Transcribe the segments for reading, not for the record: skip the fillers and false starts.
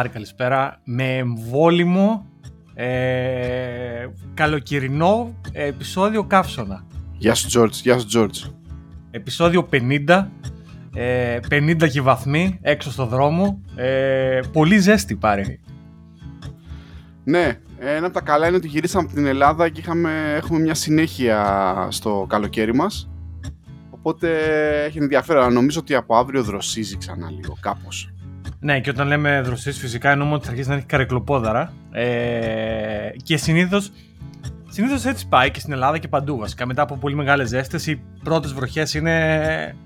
Πάρη, καλησπέρα. Με εμβόλυμο καλοκαιρινό επεισόδιο καύσωνα. Γεια σου, Τζόρτζ. Επεισόδιο 50. 50 και βαθμοί έξω στο δρόμο. Πολύ ζέστη, Πάρη. Ναι. Ένα από τα καλά είναι ότι γυρίσαμε από την Ελλάδα και έχουμε μια συνέχεια στο καλοκαίρι μας. Οπότε έχει ενδιαφέρον. Νομίζω ότι από αύριο δροσίζει ξανά λίγο, κάπως. Ναι, και όταν λέμε δροσίζει, φυσικά εννοούμε ότι θα αρχίσει να έχει καρεκλοπόδαρα. Και συνήθως έτσι πάει και στην Ελλάδα και παντού. Βασικά, μετά από πολύ μεγάλες ζέστες, οι πρώτες βροχές είναι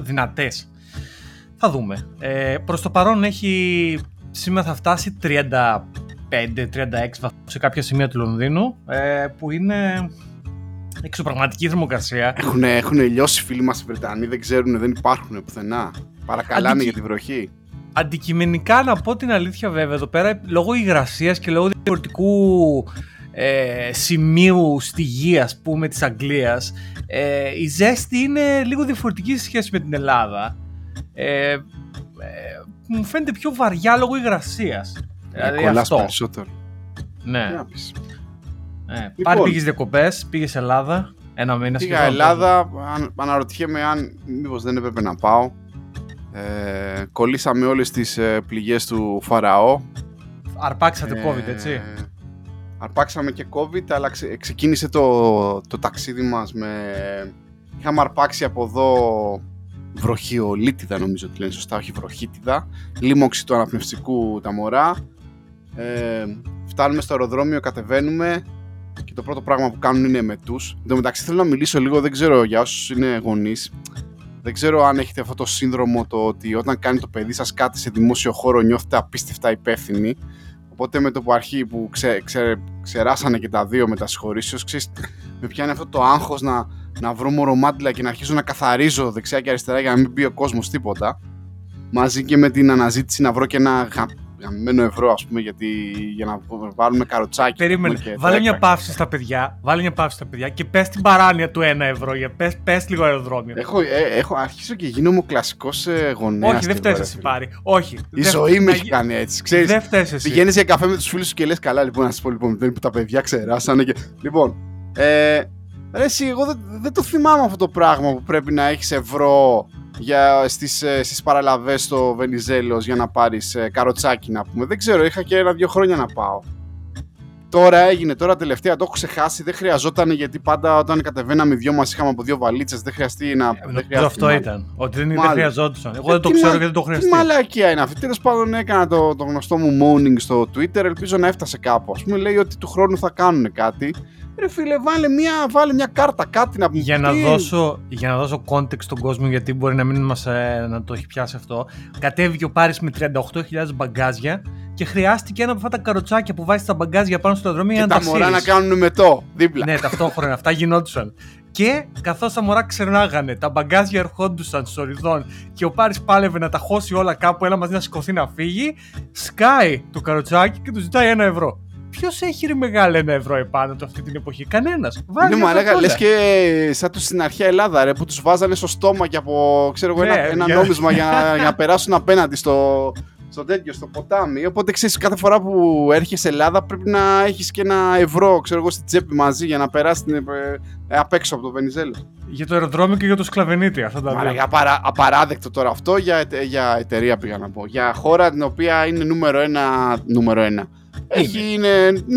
δυνατές. Θα δούμε. Προς το παρόν σήμερα θα φτάσει 35-36 βαθμούς σε κάποια σημεία του Λονδίνου, που είναι εξωπραγματική θερμοκρασία. Έχουν λιώσει φίλοι μας οι Βρετανοί, δεν ξέρουν, δεν υπάρχουν πουθενά. Παρακαλάνε για τη βροχή. Αντικειμενικά, να πω την αλήθεια, βέβαια, εδώ πέρα λόγω υγρασίας και λόγω διαφορετικού σημείου στη γη, ας πούμε, της Αγγλίας, η ζέστη είναι λίγο διαφορετική σε σχέση με την Ελλάδα. Μου φαίνεται πιο βαριά λόγω υγρασίας. Δηλαδή αυτό. Περισσότερο. Ναι. Πάρη, πήγες διακοπές, πήγες Ελλάδα, ένα μήνα σχεδόν. Πήγα Ελλάδα, αναρωτιέμαι αν μήπως δεν έπρεπε να πάω. Κολλήσαμε όλες τις πληγές του Φαραώ. Αρπάξατε COVID, έτσι. Αρπάξαμε και COVID, αλλά ξεκίνησε το ταξίδι μας με... Είχαμε αρπάξει από εδώ βροχιολίτιδα, νομίζω ότι λένε σωστά, όχι βροχίτιδα. Λίμωξη του αναπνευστικού τα μωρά. Φτάνουμε στο αεροδρόμιο, κατεβαίνουμε και το πρώτο πράγμα που κάνουν είναι εμετούς. Εν τω μεταξύ θέλω να μιλήσω λίγο, δεν ξέρω για όσους είναι γονείς. Δεν ξέρω αν έχετε αυτό το σύνδρομο, το ότι όταν κάνει το παιδί σας κάτι σε δημόσιο χώρο νιώθετε απίστευτα υπεύθυνοι. Οπότε με το που ξεράσανε και τα δύο μετασχωρήσεως, με πιάνει αυτό το άγχος να βρω μωρομάντιλα και να αρχίζω να καθαρίζω δεξιά και αριστερά για να μην μπει ο κόσμος τίποτα. Μαζί και με την αναζήτηση να βρω και ένα γαμμένο ευρώ, ας πούμε, για να βάλουμε καροτσάκι. Περίμενε, βάλε μια παύση στα παιδιά, και πες την παράνοια του 1 ευρώ, πες λίγο αεροδρόμιο. Έχω αρχίσει και γίνομαι ο κλασικός γονέας. Όχι, δεν φταίει εσύ, Πάρη. Όχι. Η ζωή με έχει κάνει έτσι. Δεν φταίει εσύ. Πηγαίνεις για καφέ με τους φίλους σου και λες, καλά, λοιπόν, να σας πω, που τα παιδιά ξεράσανε. Λοιπόν, εσύ, εγώ δεν το θυμάμαι αυτό το πράγμα που πρέπει να έχεις ευρώ στις παραλαβές στο Βενιζέλος για να πάρεις καροτσάκι, να πούμε. Δεν ξέρω, είχα και 1-2 χρόνια να πάω. Τώρα έγινε, τελευταία το έχω ξεχάσει. Δεν χρειαζόταν, γιατί πάντα όταν κατεβαίναμε δυο μας είχαμε από 2 βαλίτσες. Δεν χρειαστεί να... αυτό ήταν, ότι δεν χρειαζόταν. Εγώ δεν το ξέρω και δεν το χρειαστεί. Τι μαλακία είναι αυτή. Τέλος πάντων, έκανα το γνωστό μου moaning στο Twitter. Ελπίζω να έφτασε κάπου. Ας πούμε, λέει ότι του χρόνου θα κάνουν κάτι. Ρε φίλε, βάλε μια κάρτα, κάτι να πει. Για να δώσω context στον κόσμο, γιατί μπορεί να μην μας να το έχει πιάσει αυτό. Κατέβηκε ο Πάρης με 38.000 μπαγκάζια και χρειάστηκε ένα από αυτά τα καροτσάκια που βάζεις στα μπαγκάζια πάνω στο αεροδρόμιο για να τα σύρεις. Και τα μωρά να κάνουν μετό, δίπλα. Ναι, ταυτόχρονα αυτά γινόντουσαν. Και καθώς τα μωρά ξερνάγανε, τα μπαγκάζια ερχόντουσαν σοριδών και ο Πάρης πάλευε να τα χώσει όλα κάπου, έλα μαζί να σηκωθεί να φύγει, σκάει το καροτσάκι και του ζητάει 1 ευρώ. Ποιος έχει, ρε μεγάλο, 1 ευρώ επάνω του αυτή την εποχή? Κανένας. Βάλει. Ναι, μαλάκα, λες και σαν τους στην αρχαία Ελλάδα, ρε, που τους βάζανε στο στόμα και από, ξέρω εγώ, ένα νόμισμα για να περάσουν απέναντι στο ποτάμι. Οπότε ξέρεις, κάθε φορά που έρχεσαι Ελλάδα πρέπει να έχεις και 1 ευρώ, ξέρω εγώ, στην τσέπη μαζί για να περάσεις απ' έξω από το Βενιζέλος. Για το αεροδρόμιο και για το Σκλαβενίτη, αυτά τα δύο. Απαράδεκτο τώρα αυτό για εταιρεία, πήγα να πω. Για χώρα την οποία είναι νούμερο ένα.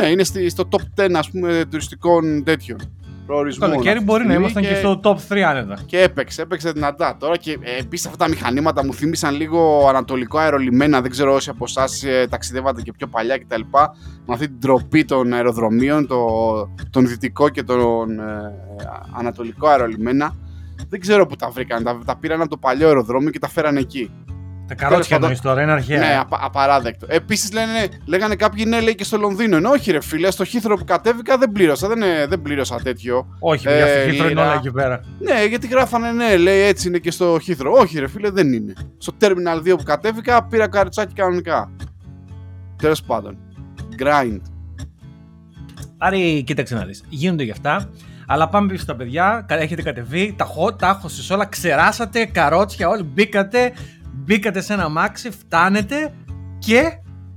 Είναι στο top 10, ας πούμε, τουριστικών τέτοιων προορισμών. Το καλοκαίρι μπορεί να ήμασταν και στο top 3 άνετα. Και έπαιξε δυνατά τώρα. Και επίσης αυτά τα μηχανήματα μου θύμισαν λίγο ανατολικό αερολιμένα. Δεν ξέρω όσοι από εσάς ταξιδεύατε και πιο παλιά κτλ. Με αυτή την τροπή των αεροδρομίων, τον δυτικό και τον ανατολικό αερολιμένα. Δεν ξέρω που τα βρήκαν. Τα πήραν από το παλιό αεροδρόμιο και τα φέραν εκεί. Τα καρότσια εννοείς τώρα, είναι αρχαία. Ναι, απαράδεκτο. Επίσης λέγανε κάποιοι, ναι, λέει και στο Λονδίνο. Ενώ όχι, ρε φίλε, στο Χίθρο που κατέβηκα δεν πλήρωσα τέτοιο. Όχι, παιδιά, στο Χίθρο είναι όλα εκεί πέρα. Ναι, γιατί γράφανε, ναι, λέει έτσι είναι και στο Χίθρο. Όχι, ρε φίλε, δεν είναι. Στο Terminal 2 που κατέβηκα πήρα καροτσάκι κανονικά. Τέλος πάντων. Grind. Άρη, κοίταξε να δεις. Γίνονται γι' αυτά. Αλλά πάμε πίσω στα παιδιά. Έχετε κατεβεί, τάχωσες όλα, ξεράσατε καρότσια όλοι, μπήκατε σε ένα μάξι, φτάνετε και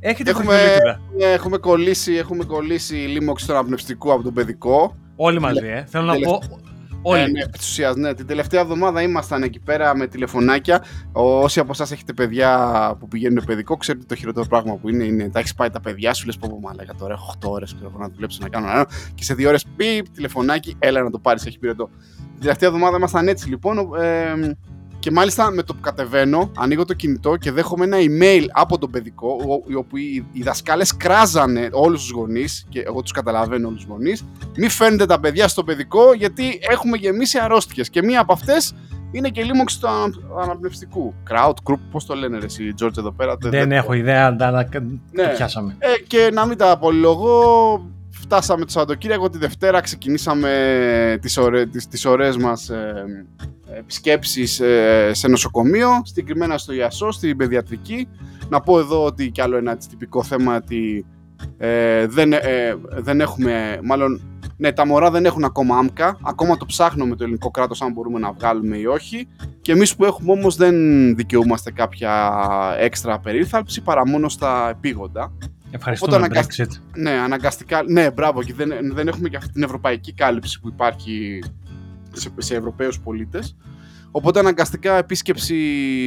Έχουμε κολλήσει λίμωξη του αναπνευστικού από τον παιδικό. Όλοι μαζί, θέλω να πω. Όλοι. Ναι, την τελευταία εβδομάδα ήμασταν εκεί πέρα με τηλεφωνάκια. Όσοι από εσάς έχετε παιδιά που πηγαίνουν παιδικό, ξέρετε το χειρότερο πράγμα που είναι. Τα έχεις πάει τα παιδιά σου, λες πω μαλάκα τώρα έχω 8 ώρες να δουλέψω να κάνω ένα. Και σε 2 ώρες πιπ τηλεφωνάκι, έλα να το πάρεις, έχει πυρετό. Την τελευταία εβδομάδα ήμασταν έτσι λοιπόν. Και μάλιστα με το που κατεβαίνω, ανοίγω το κινητό και δέχομαι ένα email από τον παιδικό, όπου οι δασκάλες κράζανε όλους τους γονείς, και εγώ τους καταλαβαίνω όλους τους γονείς, μη φέρνετε τα παιδιά στο παιδικό γιατί έχουμε γεμίσει αρρώστιες. Και μία από αυτές είναι και λίμωξη του αναπνευστικού. Crowd group, πώς το λένε ρε εσύ George εδώ πέρα. Δεν έχω ιδέα, αλλά το πιάσαμε. Και να μην τα απολογώ, φτάσαμε το Σαββατοκύριακο, τη Δευτέρα ξεκινήσαμε τις ωραίες μας επισκέψεις σε νοσοκομείο, συγκεκριμένα στο Ιασσό, στην παιδιατρική. Να πω εδώ ότι κι άλλο ένα τυπικό θέμα, ότι δεν έχουμε, μάλλον ναι, τα μωρά δεν έχουν ακόμα άμκα. Ακόμα το ψάχνω με το ελληνικό κράτος αν μπορούμε να βγάλουμε ή όχι. Και εμείς που έχουμε όμως δεν δικαιούμαστε κάποια έξτρα περίθαλψη παρά μόνο στα επίγοντα. Ευχαριστούμε. Brexit. Ναι, αναγκαστικά. Ναι, μπράβο, και δεν έχουμε και αυτή την ευρωπαϊκή κάλυψη που υπάρχει σε Ευρωπαίους πολίτες. Οπότε αναγκαστικά επίσκεψη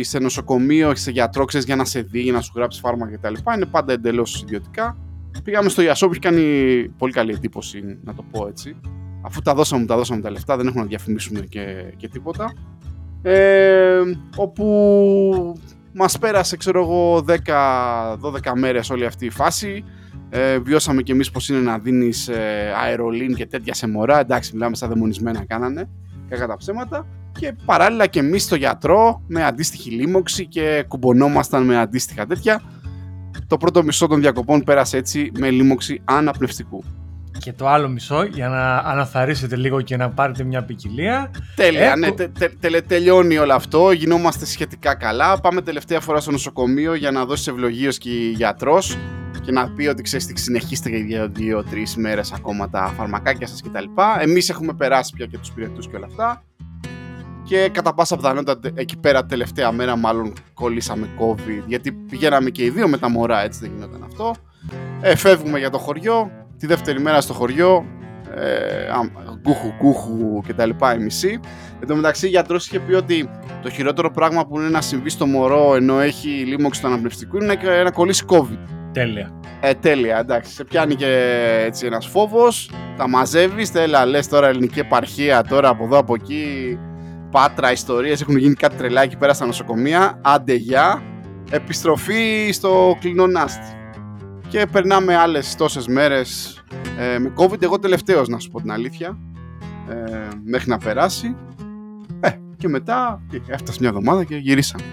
σε νοσοκομείο, σε γιατρό, ξέρεις, για να σε δει, για να σου γράψει φάρμακα κτλ. Είναι πάντα εντελώς ιδιωτικά. Πήγαμε στο Ιασσό που έχει κάνει πολύ καλή εντύπωση, να το πω έτσι. Αφού τα δώσαμε τα λεφτά, δεν έχουμε να διαφημίσουμε και τίποτα. Όπου μας πέρασε, ξέρω εγώ, 10-12 μέρες όλη αυτή η φάση. Βιώσαμε κι εμείς πως είναι να δίνεις αερολίν και τέτοια σε μωρά. Εντάξει, μιλάμε σαν δαιμονισμένα κάνανε, κακά τα ψέματα. Και παράλληλα κι εμείς στο γιατρό με αντίστοιχη λίμωξη και κουμπονόμασταν με αντίστοιχα τέτοια. Το πρώτο μισό των διακοπών πέρασε έτσι με λίμωξη αναπνευστικού. Και το άλλο μισό, για να αναθαρίσετε λίγο και να πάρετε μια ποικιλία. Τέλεια, ναι, τελειώνει όλο αυτό, γινόμαστε σχετικά καλά. Πάμε τελευταία φορά στο νοσοκομείο για να δώσει ευλογίως και γιατρός και να πει ότι ξέρεις τι, συνεχίστε για 2-3 μέρες ακόμα τα φαρμακάκια σας κτλ. Εμείς έχουμε περάσει πια και τους πυρετούς και όλα αυτά. Και κατά πάσα πιθανότητα εκεί πέρα τελευταία μέρα μάλλον κολλήσαμε COVID, γιατί πηγαίναμε και οι δύο με τα μωρά, έτσι δεν γινόταν αυτό. Φεύγουμε για το χωριό. Τη δεύτερη μέρα στο χωριό, κούχου και τα λοιπά η μισή. Εν τω μεταξύ, ο γιατρός είχε πει ότι το χειρότερο πράγμα που είναι να συμβεί στο μωρό ενώ έχει λίμωξη του αναπνευστικού είναι να κολλήσει COVID. Τέλεια. Τέλεια, εντάξει. Σε πιάνει και έτσι ένας φόβος, τα μαζεύεις, έλα λες τώρα ελληνική επαρχία, τώρα από εδώ από εκεί, Πάτρα, ιστορίες, έχουν γίνει κάτι τρελά εκεί πέρα στα νοσοκομεία. Άντε γεια, επιστροφή στο κλεινό νάστη. Και περνάμε άλλες τόσες μέρες με COVID, εγώ τελευταίος να σου πω την αλήθεια, μέχρι να περάσει. Και μετά έφτασε μια εβδομάδα και γυρίσαμε.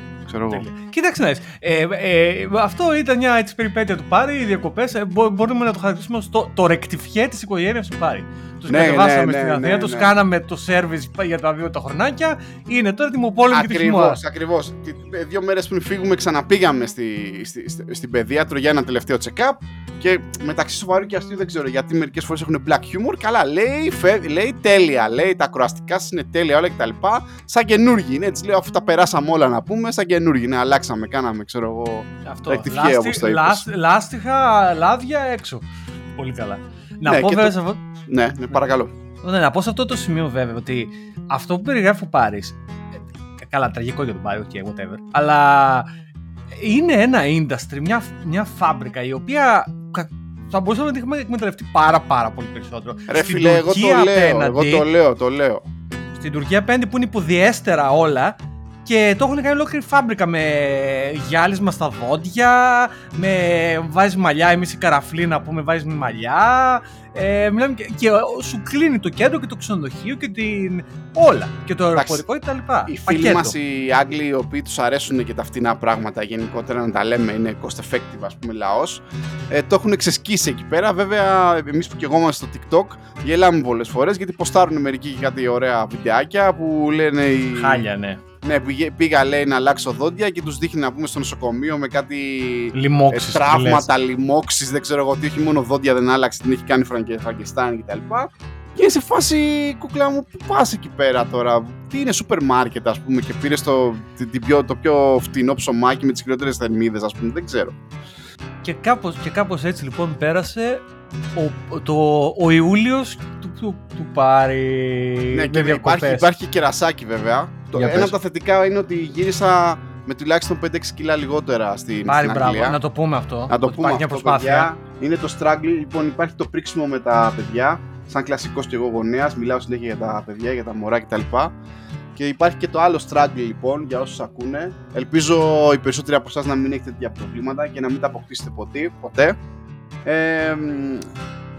Κοίταξε να δεις, αυτό ήταν μια έτσι περιπέτεια του Πάρη, οι διακοπές, μπορούμε να το χαρακτηρίσουμε στο το ρεκτιφιέ της οικογένειας του Πάρη. Τους κατεβάσαμε στην Αθήνα, τους κάναμε το σέρβις για τα 2 τα χρονάκια, είναι τώρα τιμοπόλεμη και τη χειμώνα. Ακριβώς, 2 μέρες πριν φύγουμε ξαναπήγαμε στην παιδίατρο για ένα τελευταίο check-up και μεταξύ σοβαρού και αστείου δεν ξέρω γιατί μερικές φορές έχουν black humor, καλά λέει τέλεια, λέει τα ακροαστικά σας είναι τέλεια όλα κτλ. Σαν καινούργοι είναι, έτσι λέω, αφού τα περάσαμε όλα να πούμε, σαν καινούργοι είναι, αλλάξαμε, κάναμε ξέρω εγώ εκτυχία όπως το είπες. Λάστιχα, λάδια έξω, πολύ καλά. Να πω βέβαια σε ναι, παρακαλώ. Να πω σε αυτό το σημείο βέβαια ότι αυτό που περιγράφει ο Πάρης, καλά, τραγικό για τον Πάρη, okay, whatever, αλλά είναι ένα industry, μια φάμπρικα η οποία θα μπορούσαμε να την έχουμε εκμεταλλευτεί πάρα πολύ περισσότερο. Ρε φίλε, εγώ το λέω. Στην Τουρκία απέναντι που είναι υποδιέστερα όλα και το έχουν κάνει ολόκληρη φάμπρικα με γυάλισμα στα δόντια, με βάζεις μαλλιά, εμείς η καραφλή να πούμε βάζεις με μαλλιά. Μιλάμε και σου κλείνει το κέντρο και το ξενοδοχείο και όλα. Και το αεροπορικό κτλ. Οι φίλοι μας οι Άγγλοι, οι οποίοι τους αρέσουν και τα φτηνά πράγματα γενικότερα να τα λέμε, είναι cost effective, ας πούμε, λαός, το έχουν ξεσκίσει εκεί πέρα. Βέβαια, εμείς που και εγώ είμαστε στο TikTok, γελάμε πολλές φορές γιατί ποστάρουν μερικοί και κάτι ωραία βιντεάκια που λένε. Χάλια, ναι. Ναι, πήγα λέει να αλλάξω δόντια και τους δείχνει να πούμε στο νοσοκομείο με κάτι τραύματα, λοιμώξεις, δεν ξέρω εγώ τι, όχι μόνο δόντια δεν άλλαξε, την έχει κάνει Φραγκεστάν κτλ. Και είναι σε φάση, κουκλά μου, που πας εκεί πέρα τώρα, τι είναι σούπερ μάρκετ ας πούμε και πήρες το πιο φτηνό ψωμάκι με τις χειρότερες θερμίδες ας πούμε, δεν ξέρω. Και κάπως έτσι λοιπόν πέρασε ο Ιούλιος του Πάρη. Ναι, και υπάρχει κερασάκι βέβαια. Ένα από τα θετικά είναι ότι γύρισα με τουλάχιστον 5-6 κιλά λιγότερα στην Αγγλία. Να το πούμε αυτό. Να το πούμε αυτό, παιδιά. Είναι το struggle. Λοιπόν, υπάρχει το πρίξιμο με τα παιδιά. Σαν κλασικός και εγώ γονέας, μιλάω συνέχεια για τα παιδιά, για τα μωρά κτλ. Και υπάρχει και το άλλο struggle λοιπόν για όσους ακούνε. Ελπίζω οι περισσότεροι από εσάς να μην έχετε τέτοια προβλήματα και να μην τα αποκτήσετε ποτέ.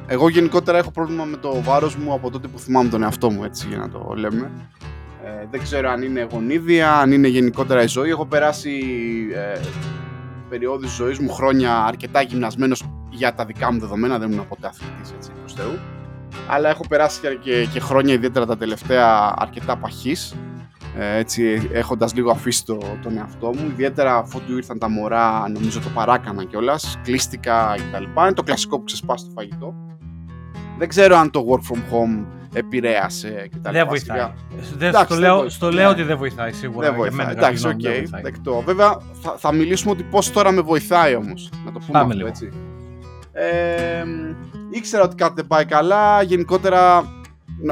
Εγώ γενικότερα έχω πρόβλημα με το βάρος μου από τότε που θυμάμαι τον εαυτό μου, έτσι για να το λέμε. Δεν ξέρω αν είναι γονίδια, αν είναι γενικότερα η ζωή. Έχω περάσει περιόδους ζωής μου χρόνια αρκετά γυμνασμένος για τα δικά μου δεδομένα. Δεν ήμουν ποτέ αθλητής, έτσι προς Θεού. Αλλά έχω περάσει και χρόνια, ιδιαίτερα τα τελευταία, αρκετά παχής, έτσι έχοντας λίγο αφήσει τον εαυτό μου. Ιδιαίτερα αφού ήρθαν τα μωρά, νομίζω το παράκανα κιόλας, κλείστηκα κτλ. Είναι το κλασικό που ξεσπάσει το φαγητό. Δεν ξέρω αν το work from home επηρέασε κτλ. Δεν βοηθάει. Στο λέω ότι δεν βοηθάει σίγουρα. Δεν βοηθάει. Εντάξει, οκ, δεκτό. Βέβαια, θα μιλήσουμε ότι πώς τώρα με βοηθάει όμως. Να το πούμε αυτό, έτσι. Ήξερα ότι κάτι δεν πάει καλά. Γενικότερα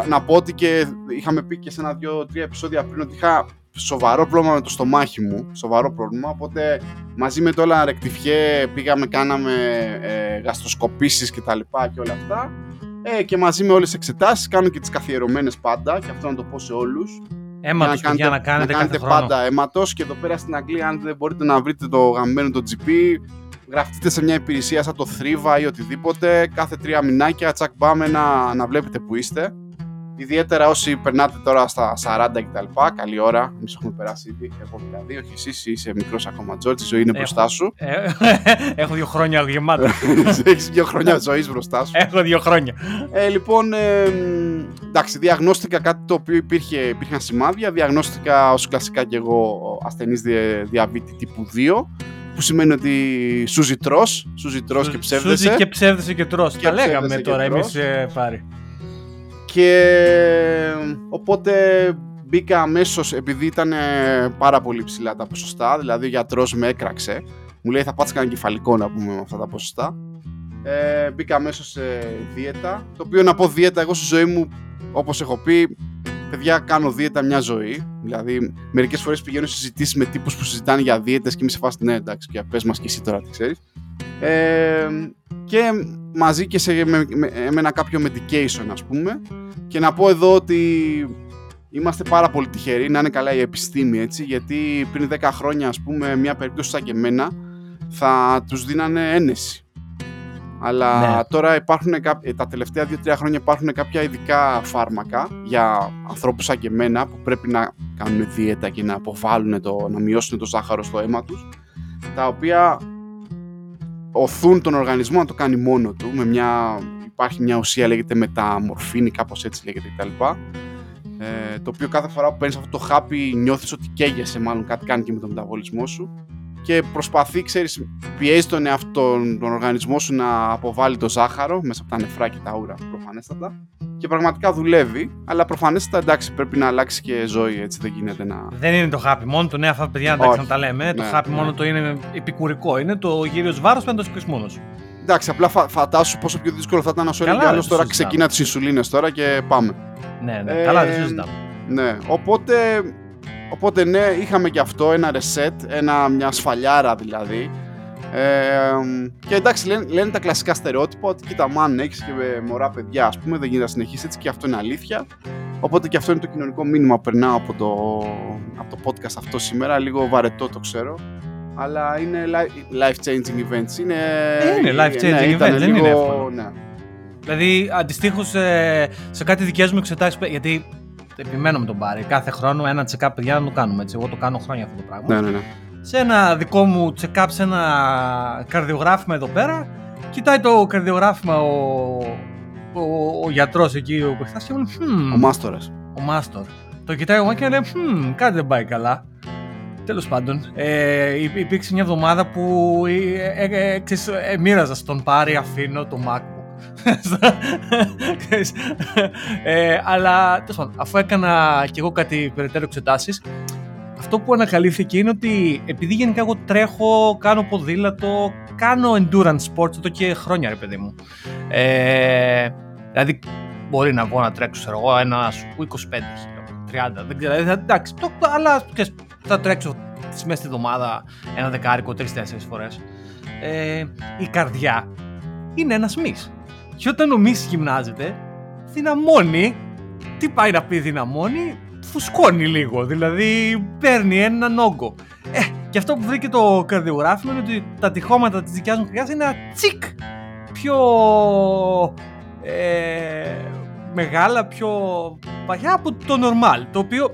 να πω ότι και είχαμε πει και σε 1-2-3 επεισόδια πριν ότι είχα σοβαρό πρόβλημα με το στομάχι μου. Σοβαρό πρόβλημα. Οπότε μαζί με το όλα ρεκτιφιέ πήγαμε, κάναμε γαστροσκοπήσεις και τα λοιπά και όλα αυτά. Και μαζί με όλες τις εξετάσεις κάνω και τις καθιερωμένες πάντα. Και αυτό να το πω σε όλους. Αίματος για να κάνετε πάντα αίματος. Και εδώ πέρα στην Αγγλία, αν δεν μπορείτε να βρείτε το γαμμένο το GP, γραφτείτε σε μια υπηρεσία σαν το Θρίβα ή οτιδήποτε, κάθε 3 μηνάκια τσακ πάμε να βλέπετε που είστε. Ιδιαίτερα όσοι περνάτε τώρα στα 40 κτλ. Καλή ώρα, εμείς έχουμε περάσει ήδη. Εγώ δηλαδή, όχι εσύ, είσαι μικρός ακόμα, Τζόρτζ, η ζωή είναι μπροστά σου. Έχω 2 χρόνια γεμάτα. Έχεις 2 χρόνια ζωής μπροστά σου. Έχω 2 χρόνια. Λοιπόν, εντάξει, διαγνώστηκα κάτι το οποίο υπήρχαν σημάδια. Διαγνώστηκα ως κλασικά κι εγώ ασθενής διαβήτη τύπου 2. Που σημαίνει ότι σούζι τρως και ψεύδεσαι. Σούζι και ψεύδεσαι και τρως. Τα λέγαμε τώρα εμείς πάρει. Και οπότε μπήκα αμέσως, επειδή ήταν πάρα πολύ ψηλά τα ποσοστά, δηλαδή ο γιατρός με έκραξε. Μου λέει θα πάθεις κανένα κεφαλικό να πούμε με αυτά τα ποσοστά. Μπήκα αμέσως σε δίαιτα, το οποίο να πω δίαιτα εγώ στη ζωή μου, όπως έχω πει, παιδιά, κάνω δίαιτα μια ζωή. Δηλαδή, μερικές φορές πηγαίνω συζητήσεις με τύπους που συζητάνε για δίαιτες και είμαι σε φάση, ναι, εντάξει, και πες μας και εσύ τώρα, τι ξέρεις. Και μαζί και με ένα κάποιο medication, ας πούμε. Και να πω εδώ ότι είμαστε πάρα πολύ τυχεροί να είναι καλά η επιστήμη, έτσι, γιατί πριν 10 χρόνια, ας πούμε, μια περίπτωση σαν και εμένα, θα τους δίνανε ένεση. Αλλά ναι. Τώρα τα τελευταία 2-3 χρόνια υπάρχουν κάποια ειδικά φάρμακα για ανθρώπους σαν και εμένα που πρέπει να κάνουν δίαιτα και να αποβάλουν να μειώσουν το ζάχαρο στο αίμα τους, τα οποία οθούν τον οργανισμό να το κάνει μόνο του με υπάρχει μια ουσία, λέγεται μεταμορφίνη, κάπως έτσι λέγεται κτλ. Το οποίο κάθε φορά που παίρνεις αυτό το χάπι νιώθεις ότι καίγεσαι, μάλλον κάτι κάνει και με τον μεταβολισμό σου. Και προσπαθεί, ξέρεις, πιέζει τον οργανισμό σου να αποβάλει το ζάχαρο μέσα από τα νεφρά και τα ούρα, προφανέστατα. Και πραγματικά δουλεύει, αλλά προφανέστατα, εντάξει, πρέπει να αλλάξει και ζωή, έτσι δεν γίνεται να. Δεν είναι το χάπι μόνο του, ναι, αυτά παιδιά, εντάξει, να τα λέμε. Ναι, το χάπι μόνο το είναι επικουρικό. Είναι το γύριος βάρος πέντε το σπισμόνος. Εντάξει, απλά φαντάσου πόσο πιο δύσκολο θα ήταν να σου έλεγε άλλο τώρα ξεκινά τις ισουλίνες τώρα και πάμε. Ναι, καλά, δεν συζητάμε. Ναι, οπότε ναι, είχαμε και αυτό, ένα reset, μια σφαλιάρα δηλαδή. Και εντάξει, λένε τα κλασικά στερεότυπα ότι κοίτα, μάλλον έχεις και μωρά παιδιά, ας πούμε, δεν γίνεται να συνεχίσεις έτσι, και αυτό είναι αλήθεια. Οπότε και αυτό είναι το κοινωνικό μήνυμα που περνάω από το podcast αυτό σήμερα. Λίγο βαρετό, το ξέρω, αλλά είναι life-changing events. Είναι life-changing events, δεν είναι εύκολο. Ναι. Δηλαδή, αντιστοίχως σε κάτι δικές μου εξετάσεις, γιατί επιμένω με τον Πάρη. Κάθε χρόνο ένα check-up, παιδιά, να το κάνουμε. Έτσι. Εγώ το κάνω χρόνια αυτό το πράγμα. Ναι. Σε ένα δικό μου check-up, σε ένα καρδιογράφημα εδώ πέρα, κοιτάει το καρδιογράφημα ο γιατρός εκεί, ο Πεχτάς, και μου λέει Ο Μάστορας. Το κοιτάει εγώ και λέει κάτι δεν πάει καλά. Τέλος πάντων, υπήρξε μια εβδομάδα που μοίραζα στον Πάρη, αφήνω το Mac. Αλλά τόσο, αφού έκανα και εγώ κάτι περαιτέρω εξετάσεις, αυτό που ανακαλύφθηκε είναι ότι επειδή γενικά εγώ τρέχω, κάνω ποδήλατο, κάνω endurance sports εδώ και χρόνια, ρε παιδί μου. Δηλαδή, μπορεί να βγω να τρέξω εγώ ένα 25, 30, δεν ξέρω. Εντάξει, αλλά θα τρέξω μέσα στη εβδομάδα ένα δεκάρικο 3-4 φορές. Η καρδιά είναι ένας μυς. Και όταν ο μυς γυμνάζεται, δυναμώνει. Τι πάει να πει δυναμώνει? Φουσκώνει λίγο, δηλαδή παίρνει έναν όγκο. Και αυτό που βρήκε το καρδιογράφημα είναι ότι τα τυχώματα της δικιάς μου καρδιάς είναι ένα τσικ πιο μεγάλα, πιο παχιά από το normal, το οποίο...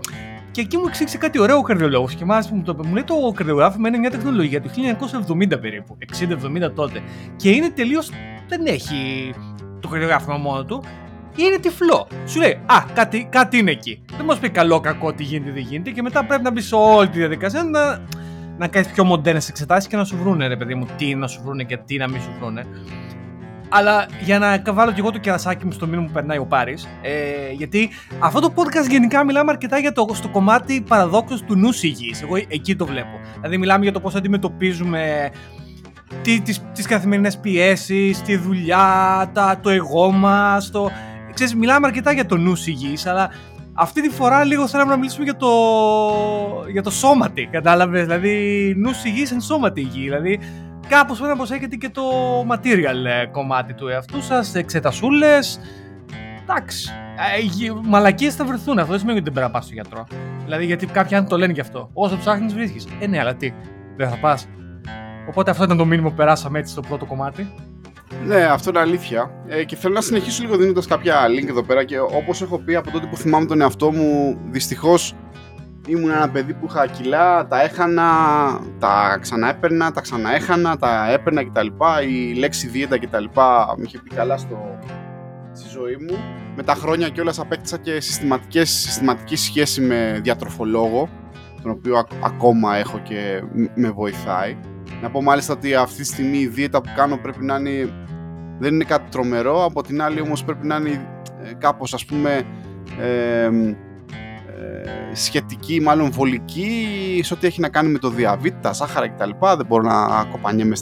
Και εκεί μου εξήγησε κάτι ωραίο ο καρδιολόγος και εμάς που μου το είπε. Μου λέει, το καρδιογράφημα είναι μια τεχνολογία του 1970 περίπου, 60-70 τότε, και είναι τελείως, δεν έχει το καρδιογράφημα μόνο του. Είναι τυφλό. Σου λέει, α, κάτι είναι εκεί. Δεν μας πει καλό, κακό, τι γίνεται, τι γίνεται. Και μετά πρέπει να μπει σε όλη τη διαδικασία να κάνεις πιο μοντέρνες εξετάσεις και να σου βρούνε, ρε παιδί μου, τι να σου βρούνε και τι να μην σου βρούνε. Αλλά για να βάλω κι εγώ το κερασάκι μου στο μήνυμα που περνάει ο Πάρης, γιατί αυτό το podcast γενικά μιλάμε αρκετά για στο κομμάτι παραδόξως του νους υγιής. Εγώ εκεί το βλέπω. Δηλαδή, μιλάμε για το πώς αντιμετωπίζουμε τις καθημερινές πιέσεις, τη δουλειά, το εγώ μας, το. Ξέρεις, μιλάμε αρκετά για το νους υγιής, αλλά αυτή τη φορά λίγο θέλαμε να μιλήσουμε για το σώματι, κατάλαβες, δηλαδή νους υγιής εν σώματι υγιή, δηλαδή κάπως πρέπει να προσέχετε και το material κομμάτι του εαυτού σας, εξετασούλες, εντάξει, μαλακίες θα βρεθούν, αυτό δεν σημαίνει ότι δεν πρέπει να πας στο γιατρό, δηλαδή γιατί κάποιοι αν το λένε γι' αυτό, όσο ψάχνεις βρίσκεις, ναι, αλλά τι, δεν θα πας, οπότε αυτό ήταν το μήνυμα που περάσαμε έτσι στο πρώτο κομμάτι. Ναι, αυτό είναι αλήθεια. Και θέλω να συνεχίσω λίγο δίνοντας κάποια link εδώ πέρα. Και όπως έχω πει από τότε που θυμάμαι τον εαυτό μου, δυστυχώς ήμουν ένα παιδί που είχα κιλά, τα έχανα, τα ξαναέπαιρνα, τα ξαναέχανα, τα έπαιρνα κτλ. Η λέξη δίαιτα κτλ. Μου είχε πει καλά στη ζωή μου. Με τα χρόνια κιόλας απέκτησα και συστηματική σχέση με διατροφολόγο, τον οποίο ακόμα έχω και με βοηθάει. Να πω μάλιστα ότι αυτή τη στιγμή η δίαιτα που κάνω πρέπει να είναι, δεν είναι κάτι τρομερό, από την άλλη όμως πρέπει να είναι κάπως, ας πούμε, σχετική, μάλλον βολική, σε ό,τι έχει να κάνει με το διαβήτη, τα σάχαρα κτλ. Δεν μπορώ να κοπανιέμαι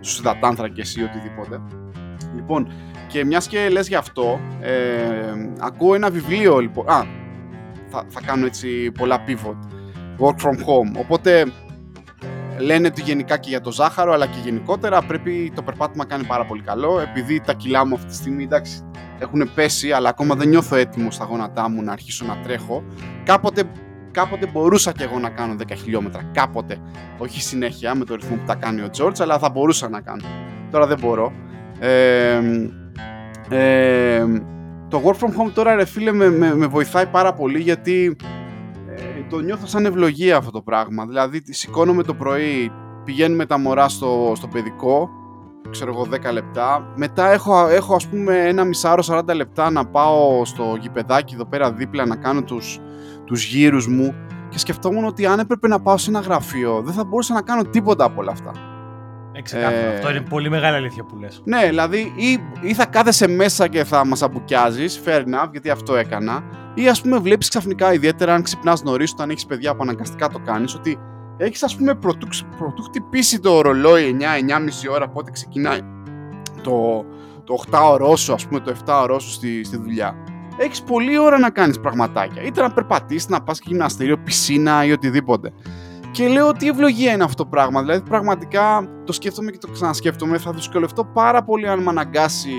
στους υδατάνθρακες ή οτιδήποτε. Λοιπόν, και μιας και λες γι' αυτό, ακούω ένα βιβλίο, λοιπόν, θα κάνω έτσι πολλά pivot, work from home, οπότε... Λένε ότι γενικά και για το ζάχαρο, αλλά και γενικότερα πρέπει το περπάτημα κάνει πάρα πολύ καλό. Επειδή τα κιλά μου αυτή τη στιγμή, εντάξει, έχουν πέσει, αλλά ακόμα δεν νιώθω έτοιμο στα γόνατά μου να αρχίσω να τρέχω. Κάποτε μπορούσα και εγώ να κάνω 10 χιλιόμετρα. Κάποτε. Όχι συνέχεια με το ρυθμό που τα κάνει ο Τζόρτζ, αλλά θα μπορούσα να κάνω. Τώρα δεν μπορώ. Το work from home τώρα, ρε φίλε, με βοηθάει πάρα πολύ, γιατί το νιώθω σαν ευλογία αυτό το πράγμα. Δηλαδή, σηκώνομαι το πρωί, πηγαίνουμε τα μωρά στο παιδικό, ξέρω εγώ, 10 λεπτά. Μετά έχω ας πούμε ένα μισάωρο 40 λεπτά να πάω στο γηπεδάκι εδώ πέρα δίπλα να κάνω τους γύρους μου. Και σκεφτόμουν ότι αν έπρεπε να πάω σε ένα γραφείο, δεν θα μπορούσα να κάνω τίποτα από όλα αυτά. Αυτό είναι πολύ μεγάλη αλήθεια που λες. Ναι, δηλαδή, ή θα κάθεσαι μέσα και θα μας αμπουκιάζεις, fair enough, γιατί αυτό έκανα. Ή ας πούμε βλέπεις ξαφνικά, ιδιαίτερα αν ξυπνάς νωρίς, όταν έχεις παιδιά που αναγκαστικά το κάνεις, ότι έχεις ας πούμε πρωτού χτυπήσει το ρολόι 9-9,5 ώρα, πότε ξεκινάει το 8ωρό σου, ας πούμε το 7ωρό σου στη δουλειά. Έχεις πολλή ώρα να κάνεις πραγματάκια, είτε να περπατήσεις, να πας και γυμναστήριο, πισίνα ή οτιδήποτε. Και λέω ότι ευλογία είναι αυτό το πράγμα, δηλαδή πραγματικά το σκέφτομαι και το ξανασκέφτομαι, θα δυσκολευτώ πάρα πολύ αν με αναγκάσει,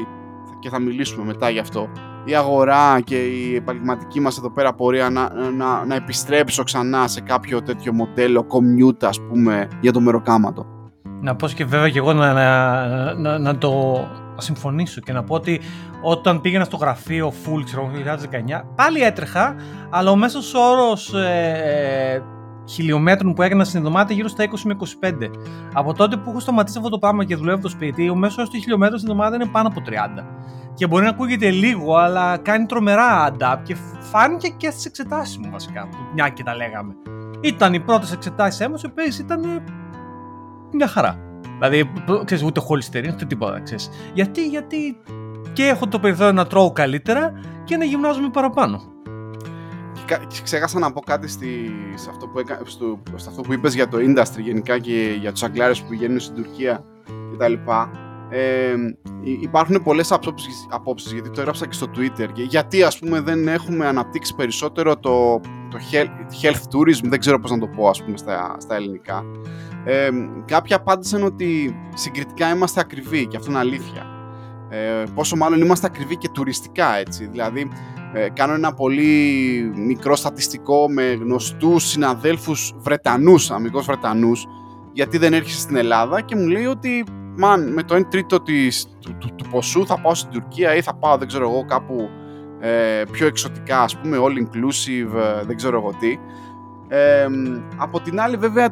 και θα μιλήσουμε μετά γι' αυτό, η αγορά και η επαγγελματική μας εδώ πέρα πορεία να επιστρέψω ξανά σε κάποιο τέτοιο μοντέλο commute, ας πούμε, για το μεροκάματο. Να πω και βέβαια και εγώ να το συμφωνήσω και να πω ότι όταν πήγαινα στο γραφείο full, ξέρω, 2019, πάλι έτρεχα, αλλά ο μέσος όρος χιλιομέτρων που έκανα στην εβδομάδα γύρω στα 20 με 25. Από τότε που έχω σταματήσει αυτό το πράγμα και δουλεύω το σπίτι, ο μέσος όρος του χιλιομέτρων στην εβδομάδα είναι πάνω από 30. Και μπορεί να ακούγεται λίγο, αλλά κάνει τρομερά adapt και φάνηκε και στις εξετάσεις μου βασικά. Μια και τα λέγαμε. Ήταν οι πρώτες εξετάσεις έμωσε, πέρυσι ήταν μια χαρά. Δηλαδή, ξέρεις, ούτε χολυστερίνη, ούτε τίποτα, ξέρεις. Γιατί και έχω το περιθώριο να τρώω καλύτερα και να γυμνάζομαι παραπάνω. ξέχασα να πω κάτι σε αυτό που είπες για το industry γενικά και για τους αγκλάρες που πηγαίνουν στην Τουρκία κτλ. Υπάρχουν πολλές απόψεις, γιατί το έγραψα και στο Twitter, γιατί ας πούμε δεν έχουμε αναπτύξει περισσότερο το health tourism, δεν ξέρω πώς να το πω ας πούμε στα ελληνικά. Κάποιοι απάντησαν ότι συγκριτικά είμαστε ακριβοί, και αυτό είναι αλήθεια. Πόσο μάλλον είμαστε ακριβοί και τουριστικά, έτσι. Δηλαδή κάνω ένα πολύ μικρό στατιστικό με γνωστούς συναδέλφους Βρετανούς, αμυγός Βρετανούς, γιατί δεν έρχεσαι στην Ελλάδα, και μου λέει ότι με το 1/3 του ποσού θα πάω στην Τουρκία ή θα πάω δεν ξέρω εγώ κάπου πιο εξωτικά, ας πούμε all inclusive, δεν ξέρω εγώ τι. Από την άλλη βέβαια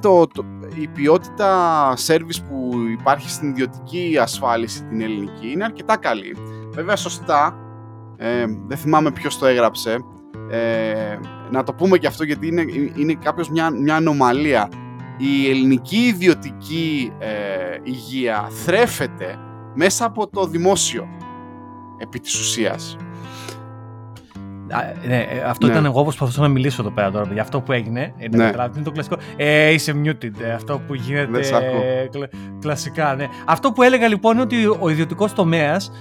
η ποιότητα service που υπάρχει στην ιδιωτική ασφάλιση την ελληνική είναι αρκετά καλή. Βέβαια σωστά, δεν θυμάμαι ποιος το έγραψε, να το πούμε και αυτό γιατί είναι κάποιος μια ανομαλία. Η ελληνική ιδιωτική υγεία θρέφεται μέσα από το δημόσιο επί της ουσίας. Ναι, αυτό ήταν εγώ που προσπαθούσα να μιλήσω εδώ πέρα τώρα. Για αυτό που έγινε. Είναι το κλασικό. Είσαι muted. Αυτό που γίνεται. Κλασικά, ναι. Αυτό που έλεγα λοιπόν είναι ότι ο ιδιωτικός τομέας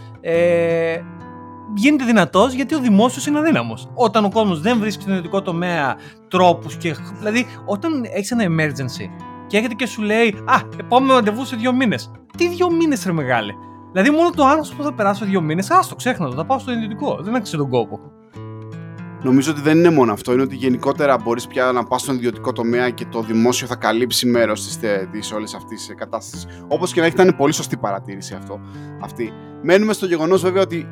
γίνεται δυνατός γιατί ο δημόσιος είναι αδύναμος. Όταν ο κόσμος δεν βρίσκει στον ιδιωτικό τομέα τρόπους. Δηλαδή, όταν έχεις ένα emergency και έρχεται και σου λέει επόμενο ραντεβού σε 2 μήνες. Τι 2 μήνες, ρε μεγάλε. Δηλαδή, μόνο το άγχος που θα περάσω 2 μήνες, το ξέχνα το. Θα πάω στο ιδιωτικό. Δεν άξιζε τον κόπο. Νομίζω ότι δεν είναι μόνο αυτό, είναι ότι γενικότερα μπορείς πια να πας στον ιδιωτικό τομέα και το δημόσιο θα καλύψει μέρος της όλης αυτής της κατάστασης. Όπως και να έχει, ήταν πολύ σωστή παρατήρηση αυτή. Μένουμε στο γεγονός βέβαια ότι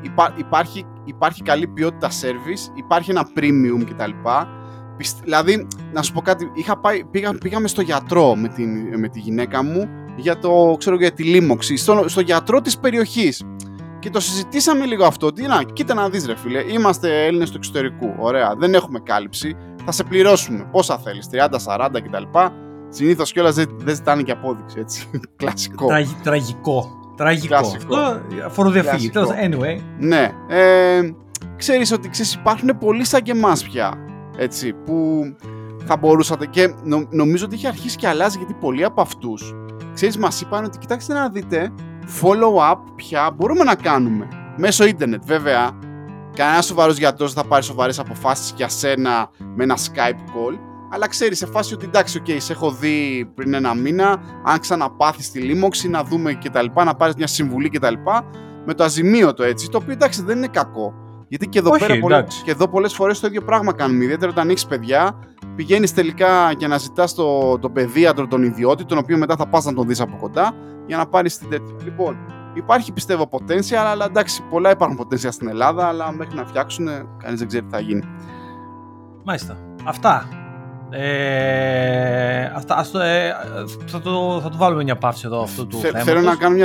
υπάρχει καλή ποιότητα service, υπάρχει ένα premium κτλ. Δηλαδή, να σου πω κάτι, πήγαμε στο γιατρό με τη γυναίκα μου για τη λίμωξη, στο γιατρό της περιοχής. Και το συζητήσαμε λίγο αυτό. Κοίτα να δεις, ρε φίλε. Είμαστε Έλληνες του εξωτερικού. Ωραία. Δεν έχουμε κάλυψη. Θα σε πληρώσουμε. Πόσα θέλεις, 30, 40 κτλ. Συνήθως κιόλας δεν ζητάνε και απόδειξη. Έτσι. Κλασικό. Τραγικό. Αυτό φοροδιαφύγει. Anyway. Ναι. Ξέρεις ότι υπάρχουν πολλοί σαν και εμάς πια. Έτσι. Που θα μπορούσατε. Και νομίζω ότι έχει αρχίσει και αλλάζει, γιατί πολλοί από αυτούς, ξέρεις, μας είπαν ότι κοιτάξτε να δείτε. Follow-up πια μπορούμε να κάνουμε μέσω ίντερνετ. Βέβαια, κανένας σοβαρός γιατρός δεν θα πάρει σοβαρές αποφάσεις για σένα με ένα Skype call, αλλά ξέρεις, σε φάση ότι εντάξει, σε έχω δει πριν 1 μήνα, αν ξαναπάθεις τη λίμωξη, να δούμε κτλ. Να πάρεις μια συμβουλή κτλ. Με το αζημίωτο έτσι, το οποίο εντάξει δεν είναι κακό. Γιατί και εδώ πολλές φορές το ίδιο πράγμα κάνουμε. Ιδιαίτερα όταν έχεις παιδιά, πηγαίνεις τελικά για να ζητάς τον παιδίατρο, τον ιδιώτη, τον οποίο μετά θα πας να τον δεις από κοντά, για να πάρεις την τέτοια. Λοιπόν, υπάρχει πιστεύω potential, αλλά εντάξει, πολλά υπάρχουν potential στην Ελλάδα, αλλά μέχρι να φτιάξουν, κανείς δεν ξέρει τι θα γίνει. Μάλιστα. Θα το βάλουμε μια παύση εδώ αυτού του θέματος. Θέλω να κάνω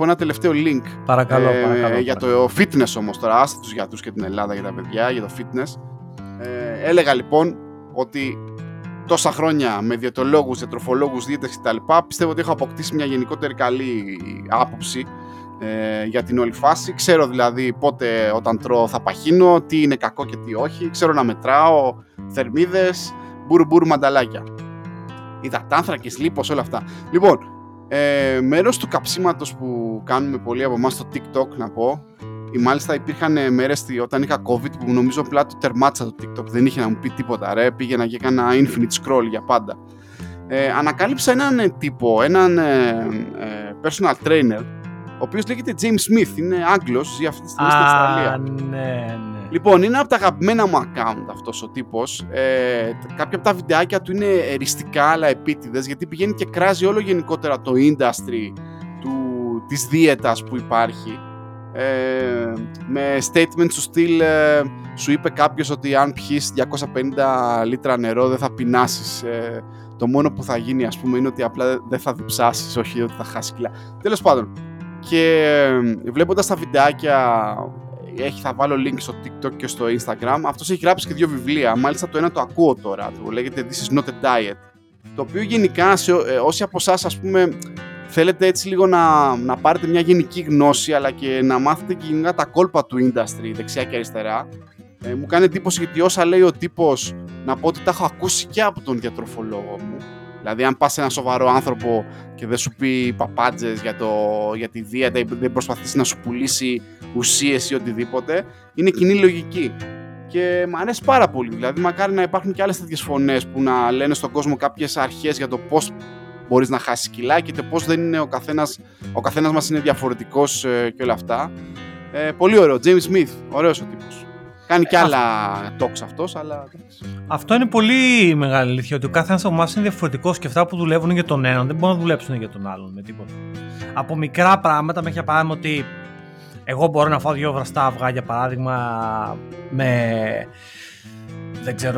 ένα τελευταίο link. Παρακαλώ. Για το fitness όμως τώρα, άστε τους γιατρούς και την Ελλάδα για τα παιδιά, για το fitness. Έλεγα λοιπόν ότι τόσα χρόνια με διαιτολόγους, διατροφολόγους, δίαιτες κτλ. Πιστεύω ότι έχω αποκτήσει μια γενικότερη καλή άποψη για την όλη φάση. Ξέρω δηλαδή πότε όταν τρώω θα παχύνω, τι είναι κακό και τι όχι. Ξέρω να μετράω θερμίδες, μπουρ μανταλάκια, υδατάνθρακες, λίπος, όλα αυτά. Λοιπόν, μέρος του καψίματος που κάνουμε πολλοί από εμάς στο TikTok, να πω, ή μάλιστα υπήρχαν μέρες όταν είχα COVID που νομίζω απλά το τερμάτισα το TikTok, δεν είχε να μου πει τίποτα, πήγαινα και έκανα infinite scroll για πάντα. Ανακάλυψα έναν τύπο, έναν personal trainer, ο οποίος λέγεται James Smith, είναι Άγγλος, ζει αυτή τη στιγμή στην Αυστραλία. Ναι. Λοιπόν, είναι από τα αγαπημένα μου account αυτός ο τύπος. Κάποια από τα βιντεάκια του είναι εριστικά, αλλά επίτηδες, γιατί πηγαίνει και κράζει όλο γενικότερα το industry της δίαιτας που υπάρχει. Με statements του στυλ, σου είπε κάποιος ότι αν πιείς 250 λίτρα νερό δεν θα πεινάσεις. Το μόνο που θα γίνει, ας πούμε, είναι ότι απλά δεν θα διψάσεις, όχι ότι θα χάσεις κιλά. Τέλος πάντων, και βλέποντας τα βιντεάκια... θα βάλω link στο TikTok και στο Instagram. Αυτός έχει γράψει και 2 βιβλία. Μάλιστα το ένα το ακούω τώρα. Το λέγεται This is not a diet. Το οποίο γενικά όσοι από εσάς, ας πούμε, θέλετε έτσι λίγο να πάρετε μια γενική γνώση, αλλά και να μάθετε και γενικά τα κόλπα του industry δεξιά και αριστερά, Μου κάνει εντύπωση γιατί όσα λέει ο τύπος, να πω ότι τα έχω ακούσει και από τον διατροφολόγο μου. Δηλαδή, αν πας σε έναν σοβαρό άνθρωπο και δεν σου πει παπάντζες για τη δίαιτα ή δεν προσπαθείς να σου πουλήσει ουσίες ή οτιδήποτε, είναι κοινή λογική. Και μου αρέσει πάρα πολύ. Δηλαδή, μακάρι να υπάρχουν και άλλες τέτοιες φωνές που να λένε στον κόσμο κάποιες αρχές για το πώς μπορείς να χάσεις κιλά και πώς δεν είναι ο καθένας μας είναι διαφορετικός και όλα αυτά. Πολύ ωραίο. James Smith, ωραίος ο τύπος. Κάνει κι άλλα talks αυτός, αλλά... Αυτό είναι πολύ μεγάλη αλήθεια, ότι ο κάθε ένας από εμάς είναι διαφορετικός και αυτά που δουλεύουν για τον έναν δεν μπορούν να δουλέψουν για τον άλλον με τίποτα. Από μικρά πράγματα μέχρι παράδειγμα ότι εγώ μπορώ να φάω 2 βραστά αυγά για παράδειγμα με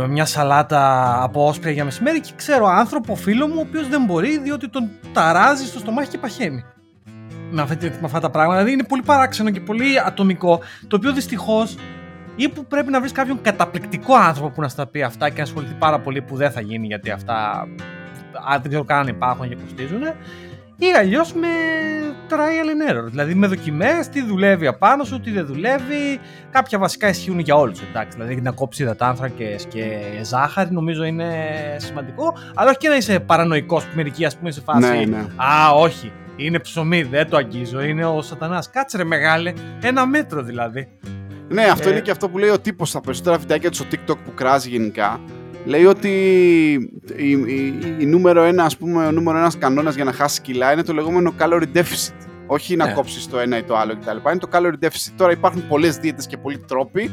μια σαλάτα από όσπρια για μεσημέρι και ξέρω άνθρωπο, φίλο μου, ο οποίος δεν μπορεί διότι τον ταράζει στο στομάχι και παχαίνει. Με αυτά τα πράγματα, δηλαδή είναι πολύ παράξενο και πολύ ατομικό, το οποίο δυστυχώς ή που πρέπει να βρεις κάποιον καταπληκτικό άνθρωπο που να στα πει αυτά και να ασχοληθεί πάρα πολύ, που δεν θα γίνει γιατί αυτά δεν ξέρω καν αν υπάρχουν και κοστίζουν, ή αλλιώς με trial and error, δηλαδή με δοκιμές, τι δουλεύει απάνω σου, τι δεν δουλεύει. Κάποια βασικά ισχύουν για όλους, εντάξει, δηλαδή να κόψεις υδατάνθρακες και ζάχαρη νομίζω είναι σημαντικό, αλλά όχι και να είσαι παρανοϊκός που μερικοί ας πούμε σε φάση α, όχι, είναι ψωμί, δεν το αγγίζω, είναι ο σατανάς. Κάτσε ρε μεγάλε, ένα μέτρο δηλαδή. Ναι, αυτό είναι και αυτό που λέει ο τύπος στα περισσότερα βιντεάκια του στο TikTok που κράζει γενικά. Λέει ότι ο νούμερο ένας κανόνας για να χάσεις κιλά είναι το λεγόμενο calorie deficit. Όχι να κόψεις το ένα ή το άλλο κτλ. Είναι το calorie deficit. Τώρα υπάρχουν πολλές δίαιτες και πολλοί τρόποι,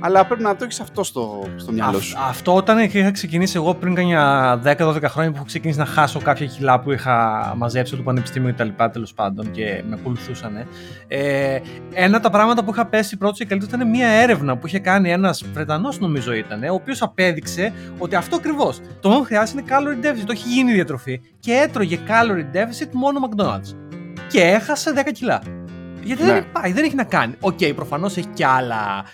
αλλά πρέπει να το έχεις αυτό στο μυαλό σου. Αυτό όταν είχα ξεκινήσει εγώ πριν κανιά 10-12 χρόνια που έχω ξεκινήσει να χάσω κάποια κιλά που είχα μαζέψει από το πανεπιστήμιο κτλ. Τέλος πάντων και με ακολουθούσαν. Ένα από τα πράγματα που είχα πέσει πρώτο και καλύτερο ήταν μια έρευνα που είχε κάνει ένας Βρετανός, νομίζω ήταν, ο οποίος απέδειξε ότι αυτό ακριβώς. Το μόνο που χρειάζεται είναι calorie deficit. Το έχει γίνει η διατροφή και έτρωγε calorie deficit μόνο McDonald's. Και έχασε 10 κιλά. Γιατί δεν πάει, δεν έχει να κάνει. Οκ, προφανώς έχει κι άλλα.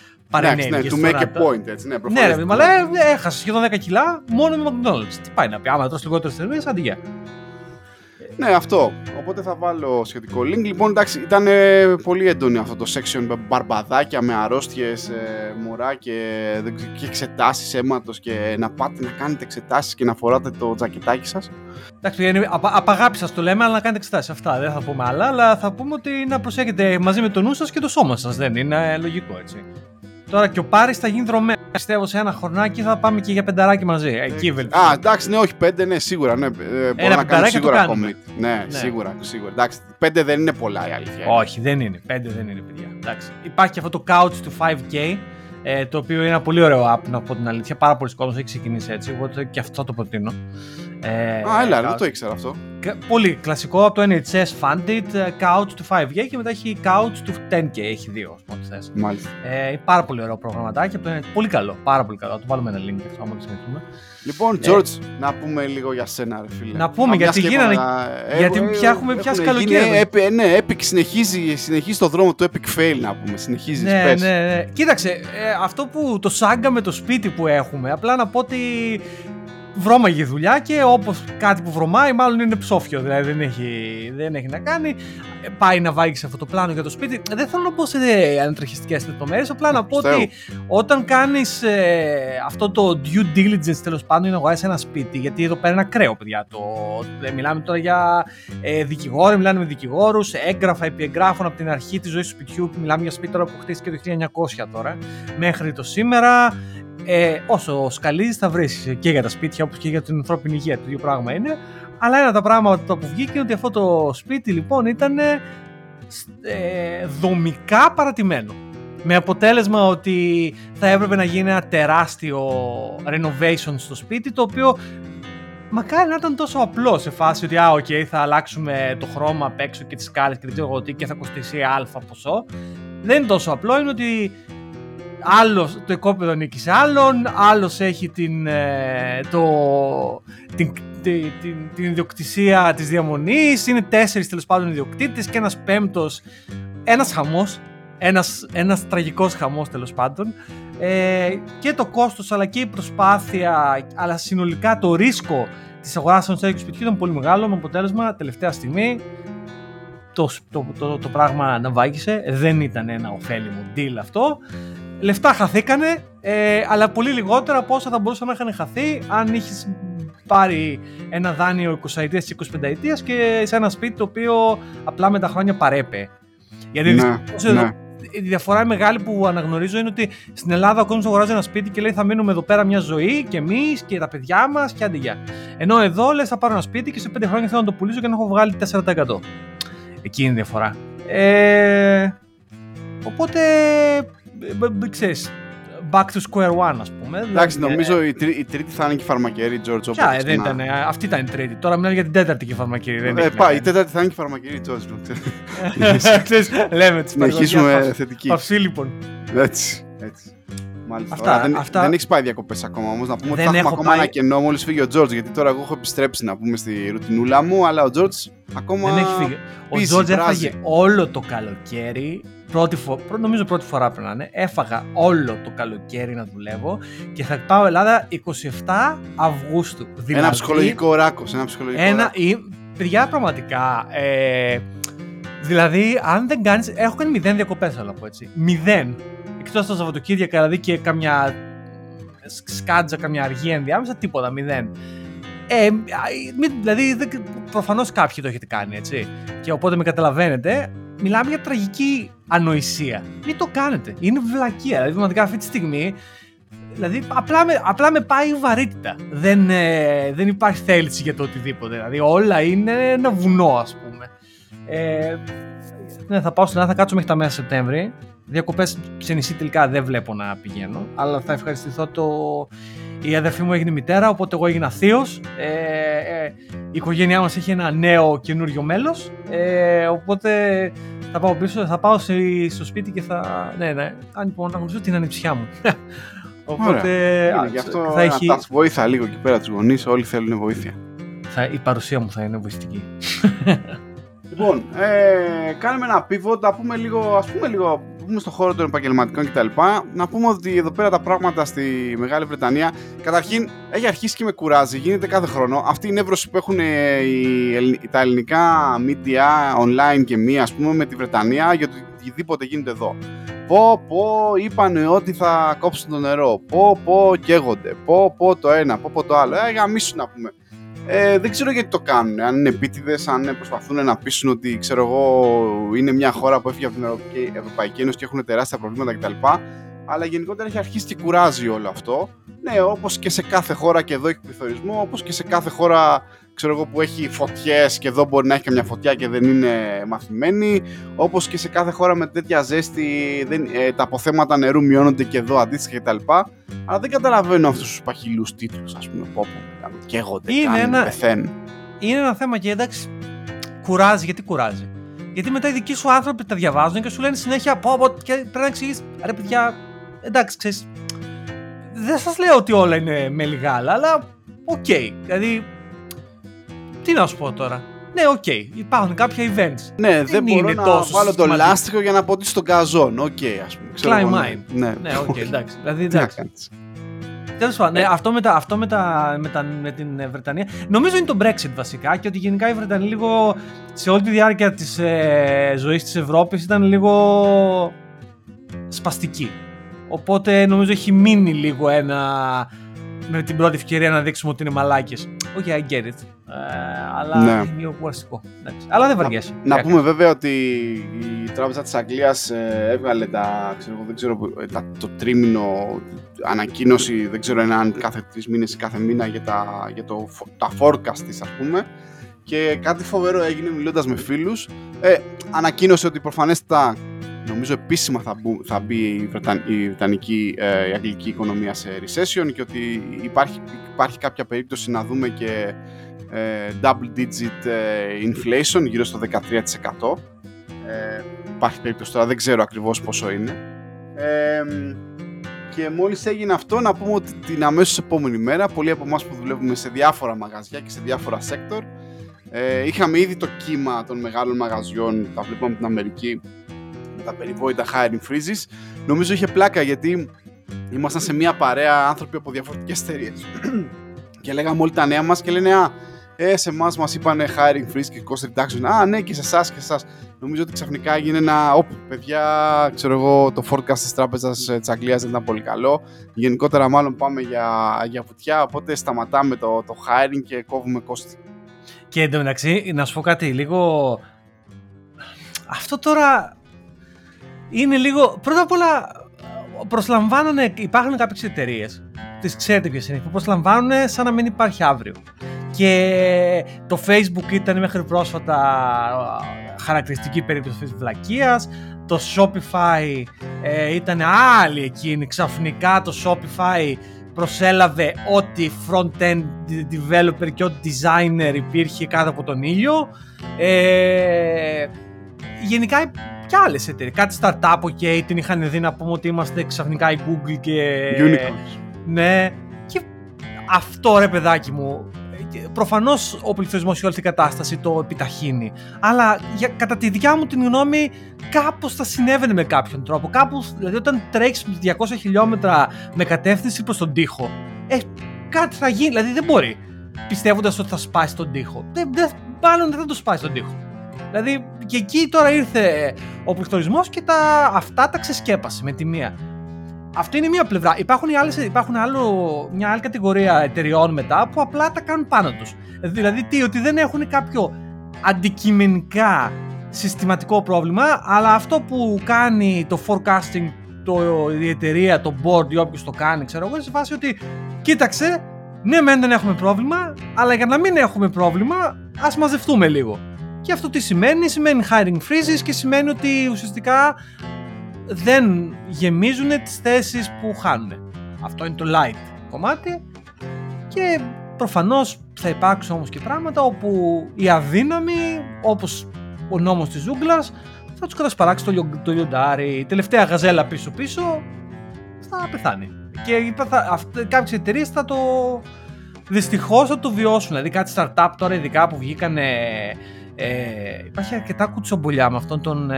Ναι, to make a point, έτσι, ναι, προφανώς. Ναι, ρε, μα λέει, έχασε σχεδόν 10 κιλά μόνο με McDonald's. Τι πάει να πει, άμα τρως λιγότερες θερμίδες, αντί για. Ναι, αυτό. Οπότε θα βάλω σχετικό link. Λοιπόν, εντάξει, ήταν πολύ έντονο αυτό το section με μπαρμπαδάκια, με αρρώστιες, μωρά και εξετάσεις αίματος και να πάτε να κάνετε εξετάσεις και να φοράτε το τζακετάκι σας. Εντάξει, απ' αγάπη σας το λέμε, αλλά να κάνετε εξετάσεις. Αυτά δεν θα πούμε άλλα, αλλά θα πούμε ότι να προσέχετε μαζί με το νου σας και το σώμα σας. Δεν είναι λογικό, έτσι. Τώρα και ο Πάρης θα γίνει δρομέα. Πιστεύω σε ένα χρονάκι θα πάμε και για πενταράκι μαζί. Α, εντάξει, ναι, όχι 5, ναι, σίγουρα. Ναι, μπορώ να κάνω σίγουρα ακόμη. Ναι, σίγουρα. Εντάξει, 5 δεν είναι πολλά η αλήθεια. Όχι, δεν είναι. 5 δεν είναι, παιδιά. Εντάξει. Υπάρχει και αυτό το couch του 5K, το οποίο είναι ένα πολύ ωραίο app, να πω την αλήθεια. Πάρα πολλοί κόσμος έχει ξεκινήσει έτσι. Οπότε και αυτό το προτείνω. Έλα, δεν το ήξερα αυτό. Πολύ κλασικό από το NHS funded, couch to 5K και μετά έχει couch to 10K, έχει δύο σποντσές. Μάλιστα. Πάρα πολύ ωραίο προγραμματάκι, πολύ καλό, πάρα πολύ καλό. Θα του βάλουμε ένα link αυτό, άμα το συνεχίσουμε. Λοιπόν, George, να πούμε λίγο για σένα, ρε φίλε. Να πούμε, γιατί γίνανε, γιατί πια έχουμε πιάσει καλοκαίρι. Ναι, Epic συνεχίζει το δρόμο του Epic fail, να πούμε, συνεχίζει, πες. Ναι. Κοίταξε, αυτό που το σάγκα με το σπίτι που έχουμε, απλά να πω ότι... Βρώμαγε δουλειά και όπως κάτι που βρωμάει, μάλλον είναι ψόφιο. Δηλαδή δεν έχει να κάνει. Πάει να βάγει σε αυτό το πλάνο για το σπίτι. Δεν θέλω να πω σε ανατριχιστικές λεπτομέρειες. Απλά να πω ότι όταν κάνεις αυτό το due diligence, τέλος πάντων, να αγοράσεις ένα σπίτι. Γιατί εδώ πέρα είναι ακραίο, παιδιά. Μιλάμε τώρα για δικηγόροι, μιλάμε με δικηγόρους, έγγραφα επί εγγράφων από την αρχή της ζωής του σπιτιού. Μιλάμε για σπίτι τώρα που χτίστηκε το 1900 τώρα, μέχρι το σήμερα. Όσο σκαλίζεις θα βρεις και για τα σπίτια όπως και για την ανθρώπινη υγεία, το ίδιο πράγμα είναι. Αλλά ένα από τα πράγματα που βγήκε είναι ότι αυτό το σπίτι λοιπόν ήταν δομικά παρατημένο. Με αποτέλεσμα ότι θα έπρεπε να γίνει ένα τεράστιο renovation στο σπίτι, το οποίο μακάρι να ήταν τόσο απλό σε φάση ότι θα αλλάξουμε το χρώμα απ' έξω και τις σκάλες και δεν ξέρω τι και θα κοστίσει αλφα ποσό. Δεν είναι τόσο απλό, είναι ότι άλλος το οικόπεδο νίκη σε άλλον, άλλος έχει την ιδιοκτησία της διαμονής, είναι 4 τέλος πάντων ιδιοκτήτες και ένας πέμπτος, ένας χαμός, ένας τραγικός χαμός τέλος πάντων, και το κόστος αλλά και η προσπάθεια αλλά συνολικά το ρίσκο της αγοράς των στέγων σπιτιού ήταν πολύ μεγάλο, με αποτέλεσμα τελευταία στιγμή το πράγμα να βάγισε. Δεν ήταν ένα ωφέλιμο deal αυτό. λεφτά χαθήκανε, αλλά πολύ λιγότερα από όσα θα μπορούσαν να είχαν χαθεί αν είχες πάρει ένα δάνειο 20ετίας ή 25ετίας και σε ένα σπίτι το οποίο απλά με τα χρόνια παρέπε. Γιατί η διαφορά μεγάλη που αναγνωρίζω είναι ότι στην Ελλάδα ο κόσμος αγοράζει ένα σπίτι και λέει θα μείνουμε εδώ πέρα μια ζωή και εμείς και τα παιδιά μας και άντε γεια. Ενώ εδώ λες θα πάρω ένα σπίτι και σε 5 χρόνια θέλω να το πουλήσω και να έχω βγάλει 4%. Εκεί είναι η διαφορά. Οπότε, ξέρεις, back to square one, ας πούμε. Εντάξει, νομίζω η τρίτη θα είναι και η φαρμακερή, George. Ποια, δεν ήταν. Αυτή ήταν η τρίτη. Τώρα μιλάμε για την τέταρτη και η φαρμακερή. Πάει, η τέταρτη θα είναι και η φαρμακερή, George. Ξέρεις, λέμε τις συνεχίσουμε θετική. Παυσή, λοιπόν. Έτσι, έτσι. Μάλιστα. Δεν έχεις πάει διακοπές ακόμα όμως. Να πούμε ότι θα έχουμε ακόμα ένα κενό μόλις φύγει ο George. Γιατί τώρα εγώ έχω επιστρέψει να πούμε στη ρουτινούλα μου, αλλά ο George ακόμα. Δεν έχει φύγει. Ο George έφαγε όλο το καλοκαίρι. Νομίζω πρώτη φορά πρέπει να είναι. Έφαγα όλο το καλοκαίρι να δουλεύω και θα πάω Ελλάδα 27 Αυγούστου. Δηλαδή, ένα ψυχολογικό ράκος. Παιδιά, πραγματικά. Δηλαδή, αν δεν κάνεις. Έχω κάνει 0 διακοπές, αλλά πω έτσι. 0. Εκτός τα Σαββατοκύριακα, δηλαδή και καμιά σκάτζα, καμιά αργή ενδιάμεσα, τίποτα, 0. Δηλαδή, προφανώς κάποιοι το έχετε κάνει, έτσι. Και οπότε με καταλαβαίνετε, μιλάμε για τραγική ανοησία. Μην το κάνετε. Είναι βλακεία. Δηλαδή, πραγματικά αυτή τη στιγμή, δηλαδή, απλά με πάει η βαρύτητα. Δεν υπάρχει θέληση για το οτιδήποτε. Δηλαδή, όλα είναι ένα βουνό, ας πούμε. Ναι, θα πάω στην Ελλάδα, θα κάτσω μέχρι τα μέσα Σεπτέμβρη. Διακοπές σε νησί τελικά δεν βλέπω να πηγαίνω, αλλά θα ευχαριστηθώ η αδερφή μου έγινε μητέρα, οπότε εγώ έγινα θείος, η οικογένειά μας έχει ένα νέο καινούριο μέλος, οπότε θα πάω πίσω, θα πάω στο σπίτι και θα αναγνωρίζω την ανιψιά μου. Οπότε γι' αυτό θα έχει βοήθεια λίγο εκεί πέρα τους γονείς, όλοι θέλουν βοήθεια. Η παρουσία μου θα είναι βοηθητική. Λοιπόν, κάνουμε ένα pivot, να πούμε λίγο, πούμε στον χώρο των επαγγελματικών κτλ. Να πούμε ότι εδώ πέρα τα πράγματα στη Μεγάλη Βρετανία, καταρχήν έχει αρχίσει και με κουράζει, γίνεται κάθε χρόνο. Αυτή η νεύρωση που έχουν τα ελληνικά media online και μία, ας πούμε, με τη Βρετανία για οτιδήποτε γίνεται εδώ. Είπανε ότι θα κόψουν το νερό. Καίγονται. Το ένα. Το άλλο. Γαμίσουν, να πούμε. Δεν ξέρω γιατί το κάνουν. Αν είναι επίτηδες, αν προσπαθούν να πείσουν ότι ξέρω εγώ, είναι μια χώρα που έφυγε από την Ευρωπαϊκή Ένωση και έχουν τεράστια προβλήματα κτλ. Αλλά γενικότερα έχει αρχίσει και κουράζει όλο αυτό. Ναι, όπως και σε κάθε χώρα, και εδώ έχει πληθωρισμό, όπως και σε κάθε χώρα ξέρω εγώ, που έχει φωτιές και εδώ μπορεί να έχει καμιά φωτιά και δεν είναι μαθημένη. Όπως και σε κάθε χώρα με τέτοια ζέστη, τα αποθέματα νερού μειώνονται και εδώ αντίστοιχα κτλ. Αλλά δεν καταλαβαίνω αυτούς τους παχυλούς τίτλους, ας πούμε, πόπο. Καίγονται, πεθαίνουν. Είναι ένα θέμα και εντάξει, κουράζει. Γιατί κουράζει? Γιατί μετά οι δικοί σου άνθρωποι τα διαβάζουν και σου λένε συνέχεια και πρέπει να εξηγείς. Ρε παιδιά, εντάξει, ξέρεις, δεν σας λέω ότι όλα είναι με λιγάλα, αλλά οκ. Δηλαδή, τι να σου πω τώρα. Ναι, οκ. Υπάρχουν κάποια events. Ναι, δεν μπορώ να βάλω το λάστιχο για να ποτίσω τον καζόν. Οκ, ας πούμε. Climb. Ναι, οκ, εντάξει. Δηλαδή, εντάξει. Αυτό με την Βρετανία. Νομίζω είναι το Brexit βασικά και ότι γενικά η Βρετανία λίγο σε όλη τη διάρκεια της ζωής της Ευρώπης ήταν λίγο σπαστική. Οπότε νομίζω έχει μείνει λίγο ένα με την πρώτη ευκαιρία να δείξουμε ότι είναι μαλάκες. Όχι, I get it. Αλλά είναι λίγο κουραστικό. Αλλά δεν βαριέσαι. Να πούμε βέβαια ότι η Τράπεζα της Αγγλίας έβγαλε το τρίμηνο ανακοίνωση, δεν ξέρω αν κάθε 3 μήνες ή κάθε μήνα για τα forecast της, ας πούμε. Και κάτι φοβερό έγινε μιλώντας με φίλους. Ανακοίνωσε ότι προφανέστα, νομίζω επίσημα θα μπει η αγγλική οικονομία σε recession και ότι υπάρχει κάποια περίπτωση να δούμε και double digit inflation γύρω στο 13%. Υπάρχει περίπτωση τώρα, δεν ξέρω ακριβώς πόσο είναι. Και μόλις έγινε αυτό, να πούμε ότι την αμέσως επόμενη μέρα, πολλοί από εμάς που δουλεύουμε σε διάφορα μαγαζιά και σε διάφορα sector, είχαμε ήδη το κύμα των μεγάλων μαγαζιών, τα βλέπουμε από την Αμερική, τα περιβόητα hiring freezes. Νομίζω είχε πλάκα γιατί ήμασταν σε μια παρέα άνθρωποι από διαφορετικές εταιρείες και λέγαμε όλοι τα νέα μας και λένε σε εμάς μας είπανε hiring freeze και cost reduction. Α, ναι, και σε εσάς και σε εσάς. Νομίζω ότι ξαφνικά έγινε ένα «Οπ, παιδιά, ξέρω εγώ, το forecast της τράπεζας της Αγγλίας δεν ήταν πολύ καλό. Γενικότερα μάλλον πάμε για βουτιά, οπότε σταματάμε το hiring και κόβουμε cost». Και εντωμεταξύ, να σου πω κάτι λίγο... Αυτό τώρα είναι λίγο... Πρώτα απ' όλα προσλαμβάνουν, υπάρχουν κάποιες εταιρείες, τις ξέρετε ποιες είναι, που προσλαμβάνουν σαν να μην υπάρχει αύριο. Και το Facebook ήταν μέχρι πρόσφατα χαρακτηριστική περίπτωση της βλακείας. Το Shopify ήταν άλλη εκείνη. Ξαφνικά το Shopify προσέλαβε ό,τι front-end developer και ό,τι designer υπήρχε κάτω από τον ήλιο. Γενικά και άλλες εταιρείες. Κάτι startup, okay, την είχαν δει να πούμε ότι είμαστε ξαφνικά η Google και... Unicorns. Ναι. Και αυτό ρε παιδάκι μου... Προφανώς ο πληθωρισμός και όλη την κατάσταση το επιταχύνει. Αλλά κατά τη δικιά μου την γνώμη, κάπως θα συνέβαινε με κάποιον τρόπο. Κάπως, δηλαδή, όταν τρέξεις 200 χιλιόμετρα με κατεύθυνση προς τον τοίχο, κάτι θα γίνει. Δηλαδή, δεν μπορεί πιστεύοντας ότι θα σπάσει τον τοίχο. Μάλλον δεν θα το σπάσει τον τοίχο. Δηλαδή, και εκεί τώρα ήρθε ο πληθωρισμός και αυτά τα ξεσκέπασε με τη μία. Αυτή είναι μία πλευρά. Μια άλλη κατηγορία εταιριών μετά που απλά τα κάνουν πάνω τους. Δηλαδή ότι δεν έχουν κάποιο αντικειμενικά συστηματικό πρόβλημα, αλλά αυτό που κάνει το forecasting, η εταιρεία, το board ή όποιος το κάνει, ξέρω εγώ, σε φάση ότι κοίταξε, ναι μεν δεν έχουμε πρόβλημα, αλλά για να μην έχουμε πρόβλημα ας μαζευτούμε λίγο. Και αυτό τι σημαίνει? Σημαίνει hiring freezes και σημαίνει ότι ουσιαστικά δεν γεμίζουν τις θέσεις που χάνουν. Αυτό είναι το light κομμάτι. Και προφανώς θα υπάρξουν όμως και πράγματα όπου οι αδύναμοι, όπως ο νόμος της ζούγκλας, θα τους κατασπαράξει το λιοντάρι. Η τελευταία γαζέλα πίσω-πίσω θα πεθάνει. Και κάποιες εταιρείες θα το... δυστυχώς θα το βιώσουν. Δηλαδή κάτι startup τώρα ειδικά που βγήκανε... υπάρχει αρκετά κουτσομπολιά με αυτόν τον.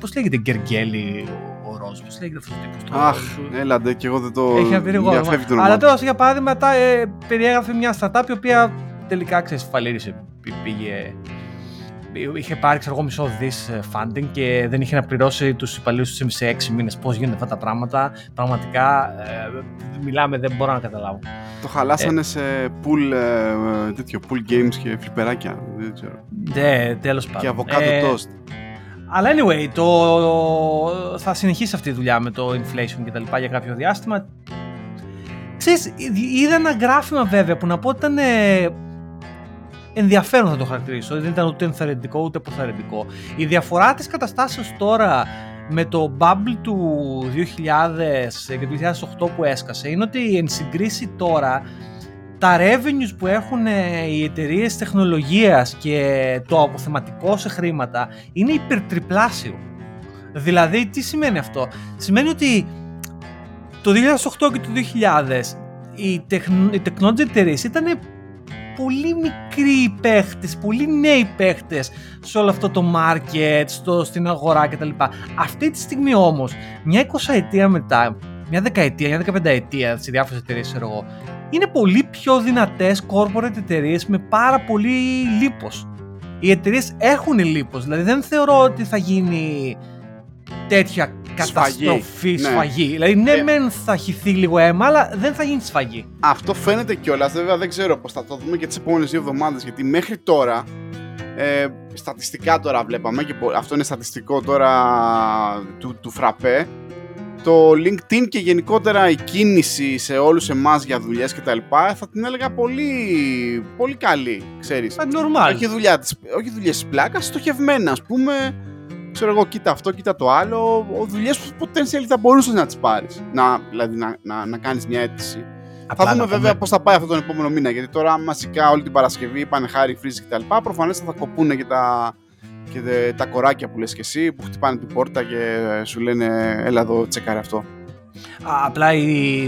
Πώς λέγεται, Γκεργέλη ο Ρόζ, πώς λέγεται αυτό το τύπο. Αχ, έλαντε, και εγώ δεν το. Έχει αφιερωμένο. Αλλά τώρα, για παράδειγμα, περιέγραφε μια startup η οποία τελικά ξεσφαλίρισε. Είχε πάρει, ξέρω εγώ, μισό δις funding και δεν είχε να πληρώσει τους υπαλλήλους τους σε 6 μήνες. Πώς γίνονται αυτά τα πράγματα? Πραγματικά μιλάμε, δεν μπορώ να καταλάβω. Το χαλάσανε σε pool games και φλιπεράκια. Δεν ξέρω. Ναι, τέλος πάντων. Και αβοκάτο toast. Αλλά anyway, θα συνεχίσει αυτή η δουλειά με το inflation και τα λοιπά για κάποιο διάστημα. Ξέρεις, είδα ένα γράφημα βέβαια που να πω ήταν... ενδιαφέρον θα το χαρακτηρίσω, δεν ήταν ούτε ενθαρρυντικό ούτε αποθαρρυντικό. Η διαφορά της καταστάσεως τώρα με το bubble του 2000 και του 2008 που έσκασε είναι ότι εν συγκρίση τώρα τα revenues που έχουν οι εταιρείες τεχνολογίας και το αποθεματικό σε χρήματα είναι υπερτριπλάσιο. Δηλαδή τι σημαίνει αυτό? Σημαίνει ότι το 2008 και το 2000 οι technology εταιρείες ήταν πολύ μικροί παίχτες, πολύ νέοι παίχτες σε όλο αυτό το market, στην αγορά κτλ. Αυτή τη στιγμή όμως, μια 20ετία μετά, μια δεκαετία, μια 15ετία σε διάφορες εταιρείες, ξέρω εγώ, είναι πολύ πιο δυνατές corporate εταιρείες με πάρα πολύ λίπος. Οι εταιρείες έχουν λίπος, δηλαδή δεν θεωρώ ότι θα γίνει τέτοια καταστροφή, σφαγή. Ναι. Δηλαδή, ναι, μεν θα χυθεί λίγο αίμα, αλλά δεν θα γίνει σφαγή. Αυτό φαίνεται κιόλας. Βέβαια, δεν ξέρω πώς θα το δούμε και τις επόμενες 2 εβδομάδες. Γιατί μέχρι τώρα, στατιστικά τώρα βλέπαμε, και αυτό είναι στατιστικό τώρα του Φραπέ, το LinkedIn και γενικότερα η κίνηση σε όλους εμάς για δουλειές κτλ. Θα την έλεγα πολύ, πολύ καλή, ξέρεις. Normal. Όχι δουλειές της πλάκας, στοχευμένα, ας πούμε. Ξέρω εγώ, κοίτα αυτό, κοίτα το άλλο. Δουλειές που potential θα μπορούσες να τις πάρεις. Δηλαδή να κάνεις μια αίτηση. Απλά θα δούμε βέβαια πώς θα πάει αυτό τον επόμενο μήνα. Γιατί τώρα μαζικά όλη την Παρασκευή είπανε χάρη, φρίζι κτλ. Προφανώς θα κοπούν και τα κοράκια που λες και εσύ, που χτυπάνε την πόρτα και σου λένε έλα εδώ, τσεκάρε αυτό. Απλά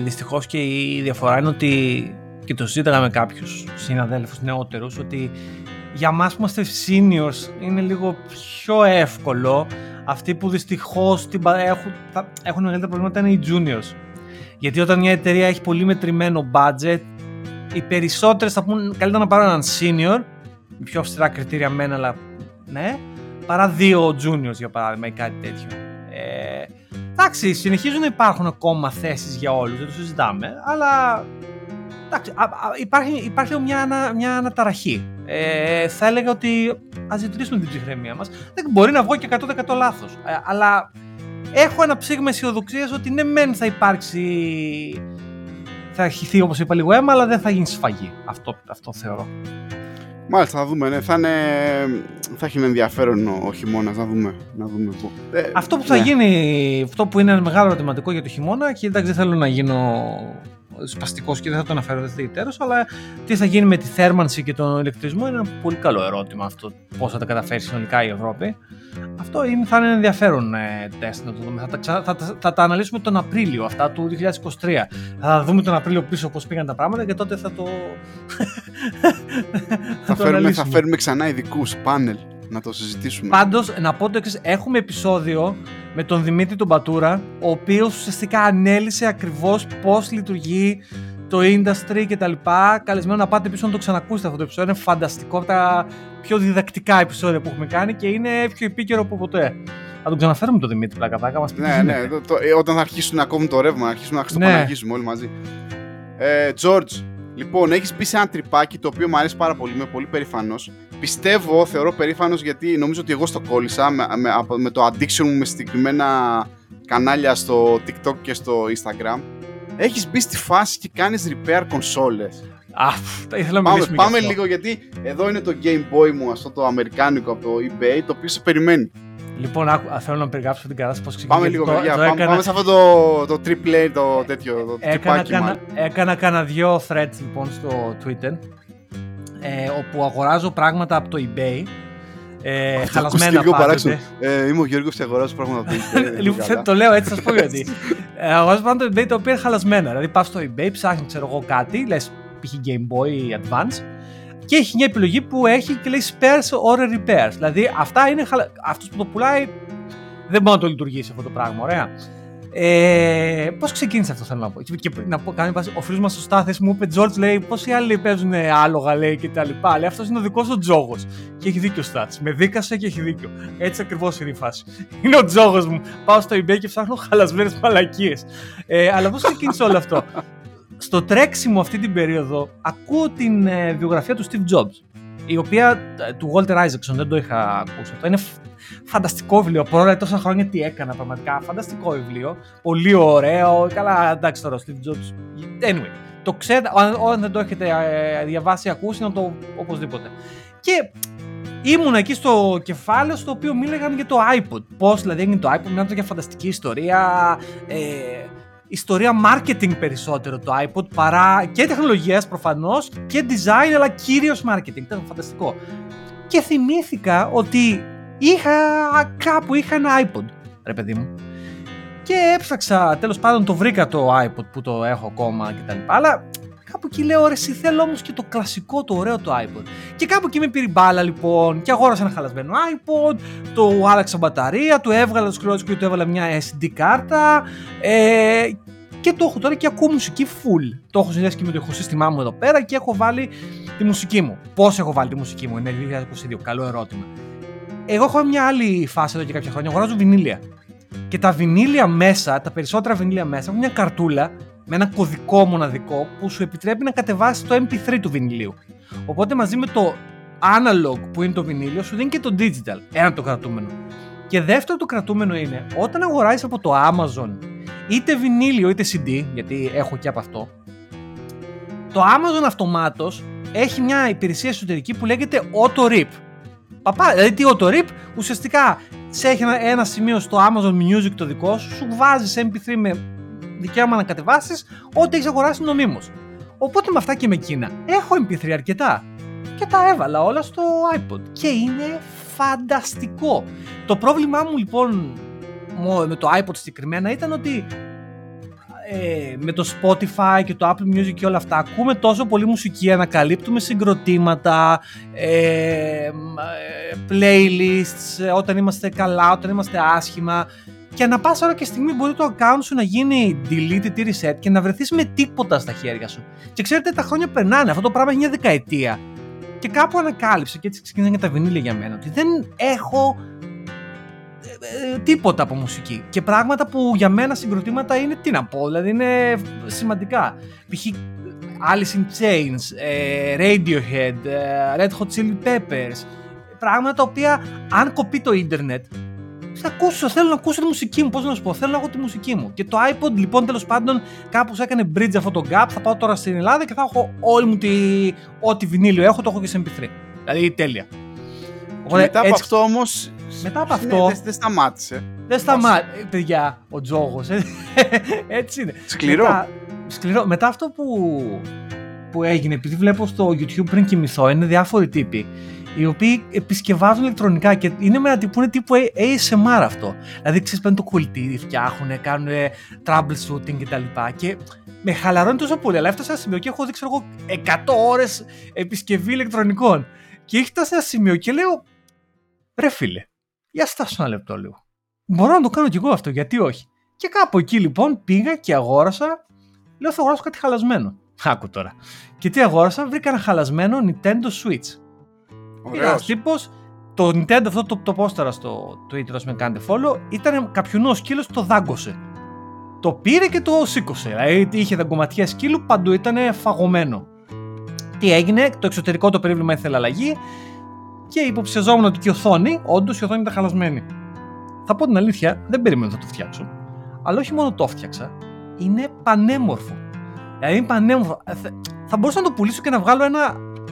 δυστυχώς και η διαφορά είναι ότι. Και το συζήταγα με κάποιους συναδέλφους νεότερους ότι. Για μας που είμαστε seniors είναι λίγο πιο εύκολο. Αυτοί που δυστυχώς έχουν μεγαλύτερα προβλήματα είναι οι juniors. Γιατί όταν μια εταιρεία έχει πολύ μετρημένο budget, οι περισσότερες θα πούν καλύτερα να πάρω έναν senior, με πιο αυστηρά κριτήρια μένα, αλλά ναι, παρά δύο juniors για παράδειγμα ή κάτι τέτοιο. Εντάξει, συνεχίζουν να υπάρχουν ακόμα θέσεις για όλους, δεν το συζητάμε, αλλά εντάξει, υπάρχει μια αναταραχή. Θα έλεγα ότι ας διατηρήσουμε την ψυχραιμία μας. Δεν μπορεί να βγω και 100% λάθος, αλλά έχω ένα ψήγμα αισιοδοξίας ότι ναι, μεν θα υπάρξει. Θα χυθεί, όπως είπα, λίγο αίμα, αλλά δεν θα γίνει σφαγή. Αυτό θεωρώ. Μάλιστα, θα δούμε. Ναι. Θα έχει ενδιαφέρον ο χειμώνας, να δούμε πού. Αυτό που θα γίνει, αυτό που είναι ένα μεγάλο ερωτηματικό για το χειμώνα, και εντάξει, δεν θέλω να γίνω σπαστικός και δεν θα το αναφέρω ιδιαιτέρως, αλλά τι θα γίνει με τη θέρμανση και τον ηλεκτρισμό είναι ένα πολύ καλό ερώτημα αυτό. Πώς θα τα καταφέρει συνολικά η Ευρώπη. Αυτό θα είναι ενδιαφέρον τεστ να το δούμε. Θα τα αναλύσουμε τον Απρίλιο αυτά του 2023. Θα δούμε τον Απρίλιο πίσω πώς πήγαν τα πράγματα και τότε θα φέρουμε ξανά ειδικούς πάνελ να το συζητήσουμε. Πάντως, να πω το εξής, έχουμε επεισόδιο με τον Δημήτρη τον Πατούρα, ο οποίος ουσιαστικά ανέλησε ακριβώς πώς λειτουργεί το industry κτλ. Καλεσμένο να πάτε πίσω να το ξανακούσετε αυτό το επεισόδιο. Είναι φανταστικό, από τα πιο διδακτικά επεισόδια που έχουμε κάνει και είναι πιο επίκαιρο από ποτέ. Θα τον ξαναφέρουμε τον Δημήτρη Πλακατάκα, μας πει. Ναι, όταν θα αρχίσουν να κόβουν το ρεύμα, να αρχίσουν να ξαναπαναγίζουμε όλοι μαζί. George, λοιπόν, έχεις πει σε ένα τρυπάκι το οποίο μου αρέσει πάρα πολύ, είμαι πολύ περήφανος. Πιστεύω, θεωρώ περήφανος, γιατί νομίζω ότι εγώ στο κόλλησα με το addiction μου με συγκεκριμένα κανάλια στο TikTok και στο Instagram. Έχεις μπει στη φάση και κάνεις repair κονσόλες. Ήθελα να μιλήσουμε. Πάμε για λίγο, γιατί εδώ είναι το Game Boy μου, αυτό το αμερικάνικο από το eBay, το οποίο σε περιμένει. Λοιπόν, θέλω να περιγράψω την κατάσταση πώς ξεκινάει. Πάμε λίγο, παιδιά. Πάμε σε αυτό το triple, το τέτοιο, το τρυπάκι. Έκανα κανένα δυο threads, λοιπόν, στο Twitter, όπου αγοράζω πράγματα από το eBay. Χαλασμένα πράγματα. Είμαι ο Γιώργος και αγοράζω πράγματα από το eBay. Λοιπόν, το λέω έτσι, θα σου πω γιατί. Αγοράζω πράγματα από το eBay τα οποία είναι χαλασμένα. Δηλαδή, πας στο eBay, ψάχνεις, ξέρω εγώ, κάτι, λες π.χ. Game Boy Advance, και έχει μια επιλογή που έχει και λέει spares or repairs. Δηλαδή, αυτά είναι αυτός που το πουλάει δεν μπορεί να το λειτουργήσει αυτό το πράγμα. Ωραία. Πώς ξεκίνησε αυτό, θέλω να πω. Και να πω κάνει πάση, ο φίλος μας ο Στάθης μου είπε, George, λέει, πόσοι άλλοι παίζουν άλογα, λέει, και τα λοιπά. Λέει, αυτός είναι ο δικός ο τζόγος. Και έχει δίκιο ο Στάθης. Με δίκασε και έχει δίκιο. Έτσι ακριβώς είναι η φάση. Είναι ο τζόγος μου. Πάω στο eBay και ψάχνω χαλασμένες μαλακίες. Αλλά πώς ξεκίνησε όλο αυτό. Στο τρέξιμο αυτή την περίοδο ακούω την βιογραφία του Steve Jobs, η οποία του Walter Isaacson, δεν το είχα ακούσει αυτό. Είναι φανταστικό βιβλίο, πρόλαβε τόσα χρόνια τι έκανα πραγματικά, φανταστικό βιβλίο, πολύ ωραίο, καλά, εντάξει τώρα, Steve Jobs, anyway, το ξέρετε, αν δεν το έχετε διαβάσει, ακούσει, να το οπωσδήποτε. Και ήμουν εκεί στο κεφάλαιο στο οποίο μίλαγαν για το iPod, πώς δηλαδή έγινε το iPod, μιλάμε για φανταστική ιστορία, ιστορία marketing περισσότερο το iPod παρά και τεχνολογίας προφανώς και design, αλλά κυρίως marketing. Ήταν φανταστικό. Και θυμήθηκα ότι κάπου είχα ένα iPod, ρε παιδί μου. Και έψαξα, τέλος πάντων το βρήκα το iPod που το έχω ακόμα κτλ. Αλλά κάπου εκεί λέω, ρε, θέλω όμως και το κλασικό, το ωραίο το iPod. Και κάπου εκεί με πήρε μπάλα, λοιπόν, και αγόρασα ένα χαλασμένο iPod, το άλλαξα μπαταρία, το έβγαλα το σκληρότυφο και το έβαλα μια SD κάρτα. Και το έχω τώρα και ακούω μουσική full. Το έχω συνδέσει και με το ηχοσύστημά μου εδώ πέρα και έχω βάλει τη μουσική μου. Πώς έχω βάλει τη μουσική μου, είναι 2022, καλό ερώτημα. Εγώ έχω μια άλλη φάση εδώ και κάποια χρόνια, αγοράζω βινίλια. Και τα βινίλια μέσα, τα περισσότερα βινίλια μέσα, έχουν μια καρτούλα με ένα κωδικό μοναδικό που σου επιτρέπει να κατεβάσεις το MP3 του βινιλίου. Οπότε μαζί με το analog που είναι το βινίλιο σου δίνει και το digital, ένα το κρατούμενο. Και δεύτερο το κρατούμενο είναι όταν αγοράζεις από το Amazon είτε βινίλιο είτε CD, γιατί έχω και από αυτό, το Amazon αυτομάτως έχει μια υπηρεσία εσωτερική που λέγεται Auto Rip. Παπά, δηλαδή τι Auto Rip, ουσιαστικά σε έχει ένα σημείο στο Amazon Music το δικό σου, σου βάζεις MP3 με δικαίωμα να κατεβάσεις ό,τι έχεις αγοράσει νομίμως. Οπότε με αυτά και με εκείνα έχω MP3 αρκετά και τα έβαλα όλα στο iPod και είναι φανταστικό. Το πρόβλημά μου λοιπόν με το iPod συγκεκριμένα ήταν ότι με το Spotify και το Apple Music και όλα αυτά ακούμε τόσο πολύ μουσική, ανακαλύπτουμε συγκροτήματα, playlists, όταν είμαστε καλά, όταν είμαστε άσχημα. και ανά πάσα ώρα και στιγμή μπορεί το account σου να γίνει deleted ή reset και να βρεθείς με τίποτα στα χέρια σου. Και ξέρετε, τα χρόνια περνάνε, αυτό το πράγμα έχει μια δεκαετία. Και κάπου ανακάλυψα, και έτσι ξεκίνησαν και τα βινίλια για μένα, ότι δεν έχω τίποτα από μουσική. Και πράγματα που για μένα συγκροτήματα είναι, τι να πω, δηλαδή είναι σημαντικά. Π.χ. Alice in Chains, Radiohead, Red Hot Chili Peppers, πράγματα τα οποία αν κοπεί το ίντερνετ, θα ακούσω, θέλω να ακούσω τη μουσική μου, πώς να σου πω, θέλω να έχω τη μουσική μου. Και το iPod λοιπόν τέλος πάντων κάπως έκανε bridge αυτό το gap, θα πάω τώρα στην Ελλάδα και θα έχω όλη μου ό,τι βινίλιο έχω, το έχω και σε MP3. Δηλαδή τέλεια. Οπότε, μετά από αυτό όμως, μετά από αυτό, δεν σταμάτησε. Δεν σταμάτησε, παιδιά, ο τζόγος, έτσι είναι. Σκληρό. Σκληρό. Μετά αυτό που έγινε, επειδή βλέπω στο YouTube πριν κοιμηθώ, είναι διάφοροι τύποι οι οποίοι επισκευάζουν ηλεκτρονικά και είναι με έναν τύπο, είναι τύπου ASMR αυτό. Δηλαδή, ξέρεις, παίρνουν το κουλτίδι, φτιάχνουν, κάνουν troubleshooting κτλ. Και με χαλαρώνει τόσο πολύ. Αλλά έφτασα σε ένα σημείο και έχω δείξει εγώ 100 ώρες επισκευή ηλεκτρονικών. Και έχει φτάσει σε ένα σημείο και λέω, ρε φίλε, για στάσου ένα λεπτό λίγο. Μπορώ να το κάνω κι εγώ αυτό, γιατί όχι. Και κάπου εκεί λοιπόν πήγα και αγόρασα. Λέω, θα αγοράσω κάτι χαλασμένο. Άκου τώρα. Και τι αγόρασα, βρήκα ένα χαλασμένο Nintendo Switch. Ένα τύπο, το Nintendo αυτό το πόσταρα στο Twitter, ας με κάνετε follow, ήταν καπιουνό σκύλο, το δάγκωσε. Το πήρε και το σήκωσε. Δηλαδή είχε δαγκωματιά σκύλου, παντού ήταν φαγωμένο. Τι έγινε, το εξωτερικό το περίβλημα ήθελε αλλαγή και υποψιαζόμουν ότι και η οθόνη, όντως η οθόνη ήταν χαλασμένη. Θα πω την αλήθεια, δεν περίμενα να το φτιάξω. Αλλά όχι μόνο το φτιάξα, είναι πανέμορφο. Δηλαδή είναι πανέμορφο. Θα μπορούσα να το πουλήσω και να βγάλω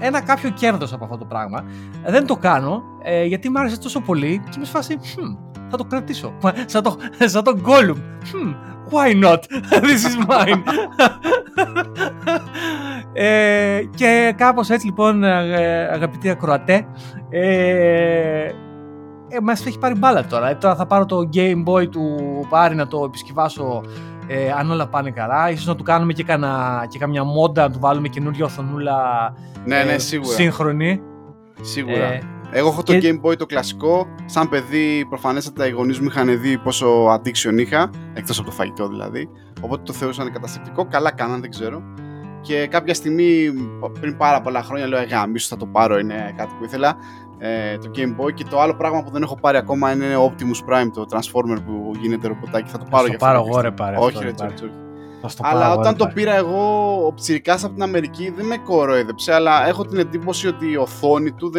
ένα κάποιο κέρδος από αυτό το πράγμα. Δεν το κάνω, γιατί μου άρεσε τόσο πολύ και είμαι σε φάση, θα το κρατήσω. Σαν τον Gollum. Why not? This is mine. Και κάπως έτσι λοιπόν, αγαπητοί ακροατέ, μας έχει πάρει μπάλα τώρα. Τώρα θα πάρω το Game Boy του Πάρη να το επισκευάσω, αν όλα πάνε καλά. Ίσως να του κάνουμε και καμιά μόντα, να του βάλουμε καινούργια οθονούλα, ναι, σίγουρα. Σύγχρονη. Σίγουρα. Εγώ έχω το Game Boy το κλασικό. Σαν παιδί προφανέστατα οι γονείς μου είχαν δει πόσο addiction είχα, εκτός από το φαγητό δηλαδή. Οπότε το θεωρούσαν καταστρεπτικό. Καλά κάναν, δεν ξέρω. Και κάποια στιγμή πριν πάρα πολλά χρόνια λέω, γαμίσου, θα το πάρω, είναι κάτι που ήθελα. Το Game Boy. Και το άλλο πράγμα που δεν έχω πάρει ακόμα είναι Optimus Prime, το Transformer που γίνεται ρομποτάκι. Θα το πάρω για αυτό. Αλλά όταν το πήρα εγώ, ο Ψιρικάς από την Αμερική δεν με κοροϊδέψε, αλλά έχω την εντύπωση ότι η οθόνη του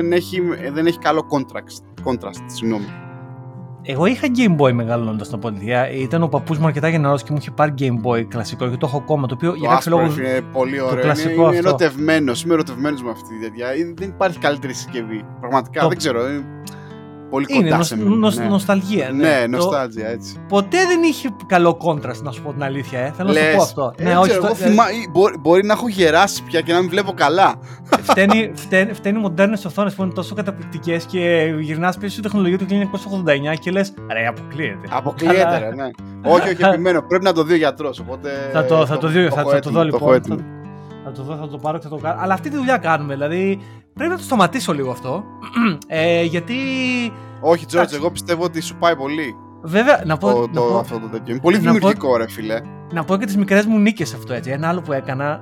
δεν έχει καλό contrast. Συγγνώμη. Εγώ είχα Game Boy μεγαλώνοντας, να πω την αλήθεια. Ήταν ο παππούς μου αρκετά γενναρός και μου είχε πάρει Game Boy κλασικό και το έχω ακόμα. Το οποίο για κάποιο λόγο. Είναι πολύ ωραίο. Είμαι ερωτευμένος με αυτή τη διαδικασία. Δεν υπάρχει καλύτερη συσκευή. Πραγματικά δεν ξέρω. Πολύ κοντά είναι, σε μένα. Ναι. Νοσταλγία. Ναι, νοσταλγία, έτσι. Ποτέ δεν είχε καλό κόντραστ, να σου πω την αλήθεια. Θέλω να σου πω αυτό. Ναι, όχι, ξέρω, μπορεί να έχω γεράσει πια και να μην βλέπω καλά. Φταίνει οι μοντέρνες οθόνες που είναι τόσο καταπληκτικές και γυρνάς πίσω στη τεχνολογία του 1989 και λες, ρε, αποκλείεται. Αποκλείεται, ρε, ναι. Όχι, επιμένω. Πρέπει να το δει ο γιατρός. Οπότε. Θα το δω λοιπόν. Θα το πάρω και θα το κάνω. Αλλά αυτή τη δουλειά κάνουμε. Δηλαδή πρέπει να το σταματήσω λίγο αυτό. Γιατί. Όχι, Τζόρτζ, εγώ πιστεύω ότι σου πάει πολύ. Βέβαια, να πω. Αυτό το τέτοιο. Είναι πολύ δημιουργικό, ρε φίλε. Να πω και τις μικρές μου νίκες αυτό έτσι. Ένα άλλο που έκανα.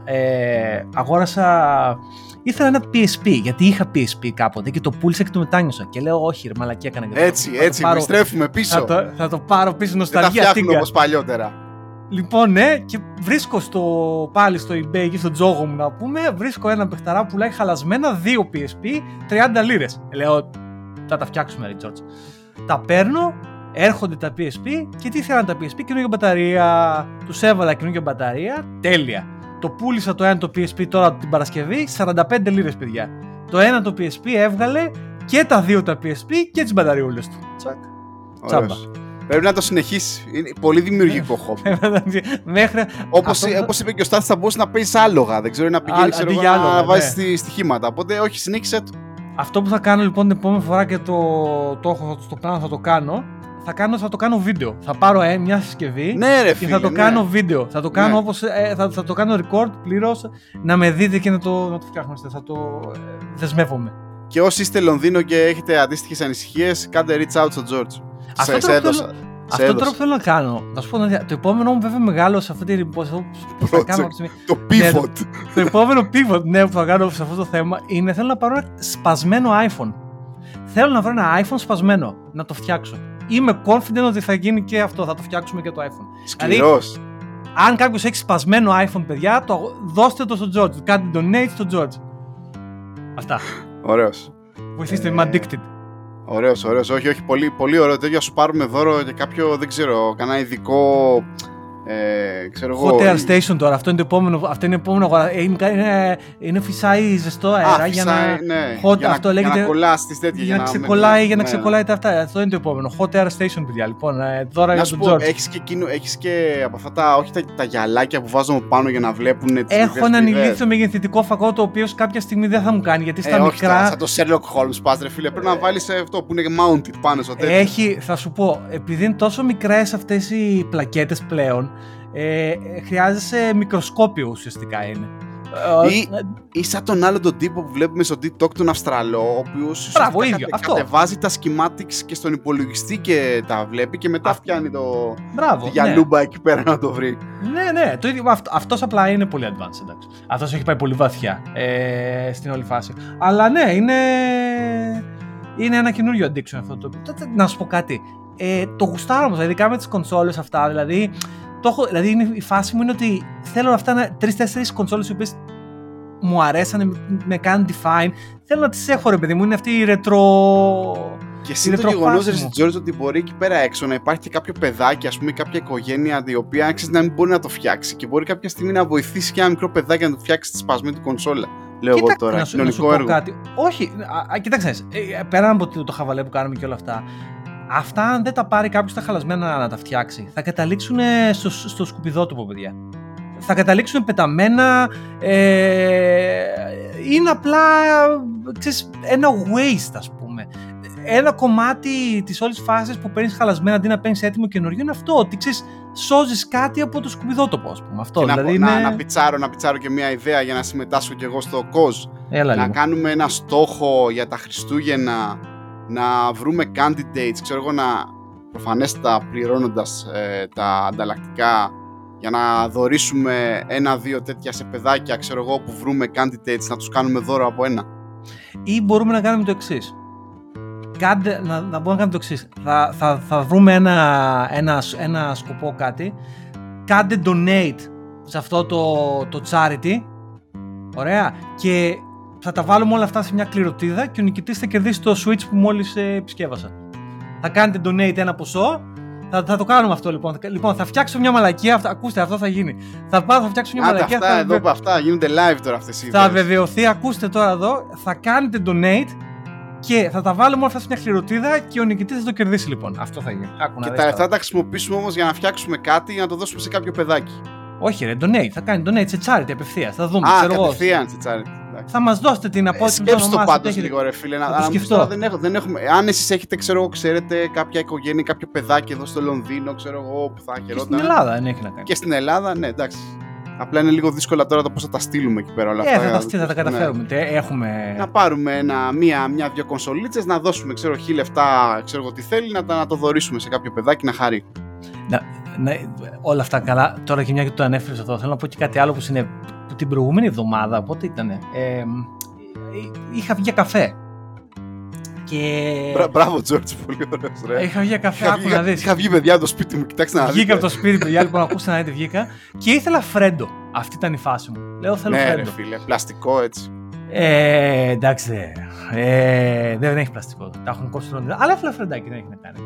Αγόρασα. Ήθελα ένα PSP, γιατί είχα PSP κάποτε και το πούλησα και το μετάνιωσα. Και λέω, όχι, ρε μαλακή, έκανα και το. Έτσι, επιστρέφουμε πίσω. Θα το πάρω πίσω, νοσταλγία. Θα φτιάχνω όπως παλιότερα. Λοιπόν, ναι, και βρίσκω πάλι στο eBay εκεί στον τζόγο μου να πούμε, βρίσκω έναν παιχταρά που πουλάει χαλασμένα 2 PSP, 30 λίρες. Λέω, θα τα φτιάξουμε ρε Τζόρτζ. Τα παίρνω, έρχονται τα PSP και τι θέλανε τα PSP, καινούργια μπαταρία, τους έβαλα καινούργια μπαταρία, τέλεια. Το πούλησα το ένα το PSP τώρα την Παρασκευή, 45 λίρες παιδιά. Το ένα το PSP έβγαλε και τα 2 τα PSP και τις μπαταριούλες του. Τσακ, τσάμπα. Πρέπει να το συνεχίσει. Είναι πολύ δημιουργικό χόμπι. Όπως είπε και ο Στάθης, θα μπορούσε να παίζει άλογα. Δεν ξέρω, να πηγαίνει να βάζει στοιχήματα. Οπότε, όχι, συνέχισε το. Αυτό που θα κάνω λοιπόν την επόμενη φορά και το έχω στο πλάνο, θα το κάνω βίντεο. Θα πάρω μια συσκευή και θα το κάνω βίντεο. Θα το κάνω όπως. Θα το κάνω record πλήρως, να με δείτε και να το φτιάχνετε. Θα το δεσμεύομαι. Και όσοι είστε Λονδίνο και έχετε αντίστοιχες ανησυχίες, κάντε reach out στο George. Αυτό, Αυτό τον τρόπο θέλω να κάνω. Να σου πω, το επόμενο μου βέβαια μεγάλο σε αυτή την. Το pivot. Το επόμενο pivot, ναι, που θα κάνω σε αυτό το θέμα είναι θέλω να πάρω ένα σπασμένο iPhone. Θέλω να βρω ένα iPhone σπασμένο, να το φτιάξω. Είμαι confident ότι θα γίνει και αυτό, θα το φτιάξουμε και το iPhone. Σκληρός. Δηλαδή, αν κάποιος έχει σπασμένο iPhone, παιδιά, δώστε το στο George. Κάντε donate στο George. Αυτά. Ωραίος. Βοηθήστε, είμαι addicted. Ωραίος, ωραίος. Όχι, όχι, πολύ, πολύ ωραίο. Τέτοιο σου πάρουμε δώρο για κάποιο, δεν ξέρω, κανένα ειδικό. Ξέρω εγώ. Hot Air Station τώρα, αυτό είναι το επόμενο. Αυτό είναι επόμενο αγορά. Είναι φυσάει ζεστό αέρα για να. Ναι. Hot, για αυτό λέγεται. Για να κολλάς τις τέτοιες. Για να ξεκολλάει, ναι. Για να ξεκολλάει τα αυτά. Αυτό είναι το επόμενο. Hot Air Station, παιδιά. Λοιπόν, δώρα για τον George. Έχεις και από αυτά τα. Όχι τα γυαλάκια που βάζουμε πάνω για να βλέπουν. Έχω έναν ηλίθιο μεγενθητικό φακό το οποίο κάποια στιγμή δεν θα μου κάνει γιατί στα μικρά. Σαν το Sherlock Holmes, πας ρε φίλε. Πρέπει να βάλεις αυτό που είναι mounted πάνω στο τέτοιο. Έχει, θα σου πω, επειδή είναι τόσο μικρές αυτές οι πλακέτες πλέον. Χρειάζεσαι μικροσκόπιο ουσιαστικά είναι. Ή σαν τον άλλο τον τύπο που βλέπουμε στο TikTok τον Αυστραλό, ο οποίος κατεβάζει τα schematics και στον υπολογιστή και τα βλέπει και μετά φτιάνει το διαλούμπα εκεί πέρα να το βρει. Ναι, ναι. Το ίδιο, αυτός απλά είναι πολύ advanced, εντάξει. Αυτός έχει πάει πολύ βαθιά στην όλη φάση. Αλλά ναι, είναι ένα καινούριο addiction αυτό το. Να σου πω κάτι. Το γουστάρω όμως, ειδικά με τις κονσόλες αυτά, δηλαδή. Δηλαδή η φάση μου είναι ότι θέλω αυτά να 3-4 κονσόλες οι οποίες μου αρέσανε, με κάνουν define. Θέλω να τις έχω ρε παιδί μου, είναι αυτή η retro. Και εσύ το γεγονός ρε George ότι μπορεί εκεί πέρα έξω να υπάρχει και κάποιο παιδάκι, ας πούμε, κάποια οικογένεια η οποία ξέρεις να μην μπορεί να το φτιάξει και μπορεί κάποια στιγμή να βοηθήσει και ένα μικρό παιδάκι να το φτιάξει τη σπασμένη του κονσόλα. Λέω εγώ τώρα, κοινωνικό έργο. Όχι, κοιτάξτε, πέραν από το χαβαλέ που κάνουμε και όλα αυτά. Αυτά, αν δεν τα πάρει κάποιος τα χαλασμένα να τα φτιάξει, θα καταλήξουν στο σκουπιδότοπο, παιδιά. Θα καταλήξουν πεταμένα. Είναι απλά, ξέρεις, ένα waste, ας πούμε. Ένα κομμάτι της όλης φάσης που παίρνεις χαλασμένα αντί να παίρνεις έτοιμο καινούριο είναι αυτό. Ότι ξέρεις, σώζεις κάτι από το σκουπιδότοπο, ας πούμε. Αυτό, δηλαδή, να πιτσάρω και μια ιδέα για να συμμετάσχω κι εγώ στο COS. Να κάνουμε ένα στόχο για τα Χριστούγεννα. Να βρούμε candidates, ξέρω εγώ, να προφανέστα πληρώνοντας τα ανταλλακτικά για να δωρήσουμε 1-2 τέτοια σε παιδάκια, ξέρω εγώ, που βρούμε candidates να τους κάνουμε δώρο από ένα. Ή μπορούμε να κάνουμε το εξής. Να μπορούμε να κάνουμε το εξής. Θα βρούμε ένα σκοπό κάτι. Κάντε donate σε αυτό το charity. Ωραία. Και θα τα βάλουμε όλα αυτά σε μια κληροτίδα και ο νικητής θα κερδίσει το Switch που μόλις επισκεύασα. Θα κάνετε donate ένα ποσό, θα το κάνουμε αυτό λοιπόν. Λοιπόν, θα φτιάξω μια μαλακία, ακούστε, αυτό θα γίνει. Θα πάω, θα φτιάξω μια μαλακία. Αυτά, εδώ που αυτά γίνονται live τώρα αυτές οι ιδέες. Θα βεβαιωθεί, ακούστε τώρα εδώ, θα κάνετε donate και θα τα βάλουμε όλα αυτά σε μια κληροτίδα και ο νικητής θα το κερδίσει λοιπόν. Αυτό θα γίνει. Και τα λεφτά τα χρησιμοποιήσουμε όμως για να φτιάξουμε κάτι για να το δώσουμε σε κάποιο παιδάκι. Όχι ρε, donate, θα κάνει donate σε charity απευθείας, θα δούμε. Κατευθείαν σε charity. Θα μας δώσετε την απόσταση που σκέφτομαι πάντως λίγο ρε φίλε. Να σκεφτώ. Αν εσείς έχετε, ξέρω εγώ, ξέρετε κάποια οικογένεια, κάποιο παιδάκι εδώ στο Λονδίνο, ξέρω εγώ, που θα χαιρόταν. Και στην Ελλάδα δεν έχει να κάνει. Και στην Ελλάδα, ναι, εντάξει. Απλά είναι λίγο δύσκολα τώρα το πώς θα τα στείλουμε εκεί πέρα όλα αυτά. Θα τα καταφέρουμε. Ναι. Έχουμε. Να πάρουμε μια-δυο κονσολίτσες, να δώσουμε, ξέρω, 1.000 λεφτά, ξέρω εγώ τι θέλει, να το δωρήσουμε σε κάποιο παιδάκι να χαρεί. Όλα αυτά καλά. Τώρα και μια και το ανέφερες εδώ, θέλω να πω και κάτι άλλο που είναι. Την προηγούμενη εβδομάδα, πότε ήτανε, είχα βγει για καφέ. Και... Μπράβο, Τζόρτζ, πολύ ωραίος, ρε. Είχα βγει για καφέ, άκου να δεις. Είχα βγει, παιδιά, από το σπίτι μου, κοιτάξτε να δείτε. Βγήκα από το σπίτι, παιδιά, λοιπόν, ακούστε να δείτε, βγήκα. Και ήθελα φρέντο. Αυτή ήταν η φάση μου. Λέω, θέλω φρέντο. Ναι, ρε φίλε, πλαστικό έτσι. Εντάξει, δεν έχει πλαστικό. Τα έχουν κόψει στο Λονδίνο. Αλλά έφυγα φρεντάκι, δεν έχει να κάνει.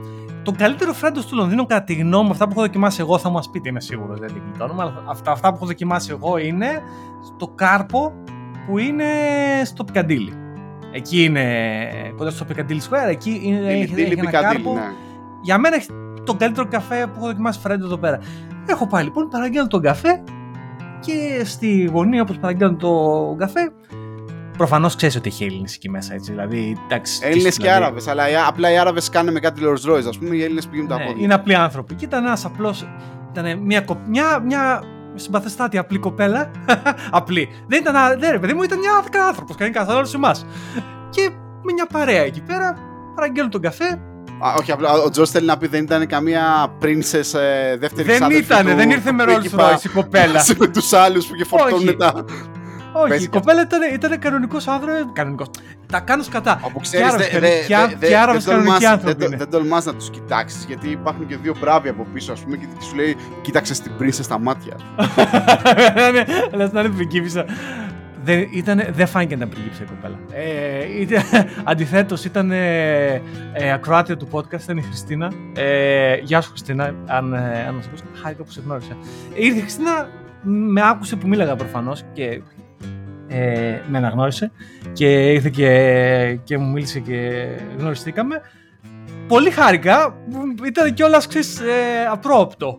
Το καλύτερο φρέντο του Λονδίνου, κατά τη γνώμη μου, αυτά που έχω δοκιμάσει εγώ, θα μας πείτε, είμαι σίγουρος, δεν την γλιτώνουμε, αλλά αυτά που έχω δοκιμάσει εγώ είναι στο Κάρπο που είναι στο Πικαντήλι. Εκεί είναι. Κοντά στο Πικαντήλι Square, εκεί είναι. Έχει ένα Κάρπο. Ναι. Για μένα έχει τον καλύτερο καφέ που έχω δοκιμάσει φρέντο εδώ πέρα. Έχω πάει λοιπόν, παραγγέλνω τον καφέ και στη γωνία όπως παραγγέλνω τον καφέ. Προφανώς ξέρεις ότι έχει Έλληνες εκεί μέσα, έτσι. Δηλαδή, Έλληνες και Άραβες, αλλά απλά οι Άραβες κάνουν με κάτι Rolls Royce, ας πούμε. Οι Έλληνες πηγαίνουν τα πόδια. Είναι απλοί άνθρωποι. Και ήταν ένας απλός. Ήταν μια συμπαθεστάτη απλή κοπέλα. Απλή. Δεν ήταν. Δεν ρε παιδί μου, ήταν ένα άνθρωπος. Κανένα καθόλου σε εμάς. Και με μια παρέα εκεί πέρα παραγγέλνουν τον καφέ. Όχι, απλά ο Τζος θέλει να πει δεν ήταν καμία princess δεύτερη άδερφη. Δεν ήτανε, δεν ήρθε με Rolls Royce η κοπέλα. Με τους άλλους που και φορτώνουν όχι. Τα... Όχι, πες η κοπέλα ήταν κανονικός άνθρωπος. Κανονικός. Τα κάνω σκατά. Όπου ξέρεις, και άραβες κανονικοί άνθρωποι είναι. Δεν τολμάς να τους κοιτάξεις, γιατί υπάρχουν και δύο μπράβοι από πίσω, ας πούμε, και σου λέει κοίταξες την princess στα μάτια. Λες να είναι πριγκίπισσα. Δεν φάνηκε να πριγκίψε η κοπέλα. Αντιθέτως, ήταν ακροάτρια του podcast, ήταν η Χριστίνα. Γεια σου Χριστίνα, αν μας ακούσει. Χάρηκα που σε γνώρισα. Ήρθε η Χριστίνα, με άκουσε που μίλαγα προφανώς και με αναγνώρισε. Και ήρθε και μου μίλησε και γνωριστήκαμε. Πολύ χάρηκα, ήταν κιόλας απρόοπτο.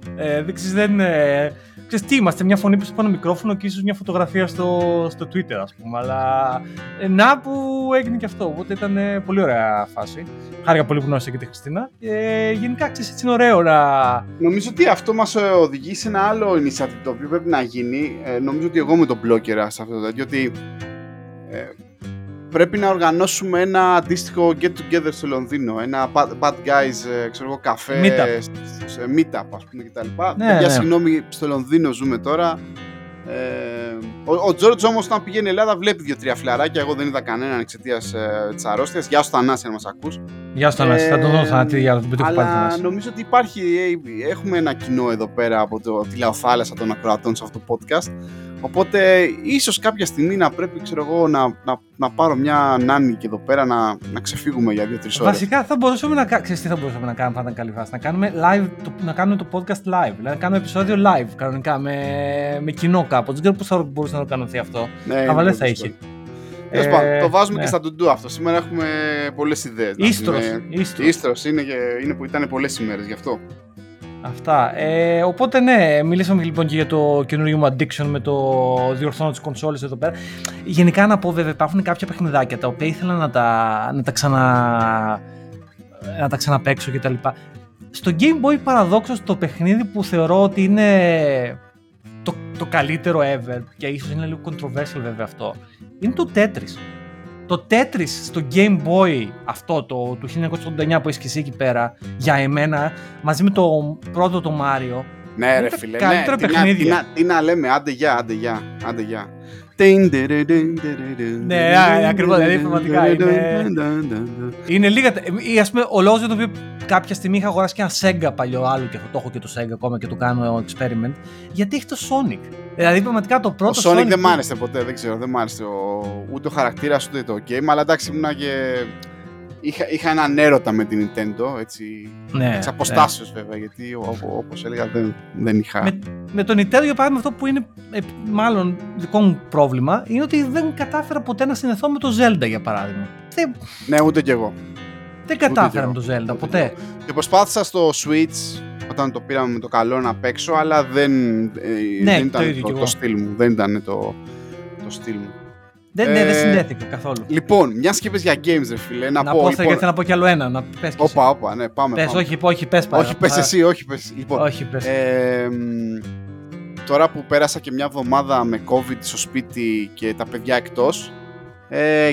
Ξέρεις τι είμαστε, μια φωνή πίσω από ένα μικρόφωνο και ίσως μια φωτογραφία στο Twitter, ας πούμε. Αλλά να που έγινε και αυτό. Οπότε ήταν πολύ ωραία φάση. Χάρηκα πολύ που γνώρισα και τη Χριστίνα. Γενικά, ξέρεις, έτσι είναι ωραίο να. Νομίζω ότι αυτό μας οδηγεί σε ένα άλλο initiative το οποίο πρέπει να γίνει. Νομίζω ότι εγώ με τον blogger σε αυτό το τέτοιο. Ότι πρέπει να οργανώσουμε ένα αντίστοιχο get together στο Λονδίνο. Ένα bad guys, ξέρω εγώ, καφέ. Meetup, ας πούμε, κτλ. Ναι. Συγγνώμη, στο Λονδίνο ζούμε τώρα. Ο Τζόρτζ όμως, όταν πηγαίνει Ελλάδα, βλέπει 2-3 φλαράκια. Εγώ δεν είδα κανέναν εξαιτίας της αρρώστιας. Γεια σου Θανάση, αν μας ακούς. Γεια σου Θανάση, θα το δω Θανάση για να το πει το κουπάλι. Νομίζω ότι έχουμε ένα κοινό εδώ πέρα από τη λαοθάλασσα των ακροατών σε αυτό το podcast. Οπότε, ίσως κάποια στιγμή να πρέπει, ξέρω εγώ, να πάρω μια νάνη και εδώ πέρα να ξεφύγουμε για 2-3 ώρες. Βασικά, θα μπορούσαμε να κάνουμε. Ξέρεις τι θα μπορούσαμε να κάνουμε, θα ήταν καλή φάση. Να κάνουμε το podcast live. Δηλαδή, να κάνουμε επεισόδιο live κανονικά με κοινό κάπου. Δεν ξέρω πώς θα μπορούσε να οργανωθεί αυτό. Ναι, αλλά θα είχε. Το βάζουμε και στα ντουντού αυτό. Σήμερα έχουμε πολλές ιδέες. Ίστρος είναι που ήταν πολλές ημέρες γι' αυτό. Αυτά. Οπότε ναι, μιλήσαμε λοιπόν και για το καινούργιο μου addiction με το διορθώνω τις κονσόλες εδώ πέρα. Γενικά να πω βέβαια υπάρχουν κάποια παιχνιδάκια τα οποία ήθελα να τα ξαναπαίξω κτλ. Στο Game Boy παραδόξως το παιχνίδι που θεωρώ ότι είναι το καλύτερο ever και ίσως είναι λίγο controversial βέβαια αυτό, είναι το Tetris. Το Tetris στο Game Boy αυτό του 1989 που είσαι και εσύ εκεί πέρα, για εμένα, μαζί με το πρώτο το Mario. Ναι ρε φίλε, καλύτερα παιχνίδια. Τι να λέμε, άντε γεια. Ναι, ακριβώς, δηλαδή πραγματικά είναι λίγα, ας πούμε ολόκληρο το οποίο κάποια στιγμή είχα αγοράσει και ένα Sega παλιό άλλο και το έχω και το Sega ακόμα και το κάνω experiment, γιατί έχει το Sonic. Δηλαδή πραγματικά το πρώτο Sonic δεν μ' άρεσε ποτέ, δεν ξέρω, δεν μ' άρεσε ούτε ο χαρακτήρας ούτε το game, αλλά εντάξει ήμουνα και... Είχα έναν έρωτα με την Nintendo, έτσι, εξ αποστάσεως βέβαια, γιατί όπως έλεγα δεν είχα. Με το Nintendo για παράδειγμα αυτό που είναι μάλλον δικό μου πρόβλημα είναι ότι δεν κατάφερα ποτέ να συνεθώ με το Zelda για παράδειγμα. Ναι, ούτε κι εγώ. Δεν κατάφερα με το Zelda ποτέ. Και προσπάθησα στο Switch όταν το πήραμε με το καλό να παίξω, αλλά δεν ήταν το στυλ μου, δεν ήταν το στυλ μου. Δεν συνδέθηκα καθόλου. Λοιπόν, μιας και είπες για games, ρε φίλε. Να πω λοιπόν... γιατί να πω κι άλλο ένα. Να πες κι εσύ. Όπα, ναι, πάμε. Όχι, πες εσύ. Λοιπόν, τώρα που πέρασα και μια εβδομάδα με COVID στο σπίτι και τα παιδιά εκτός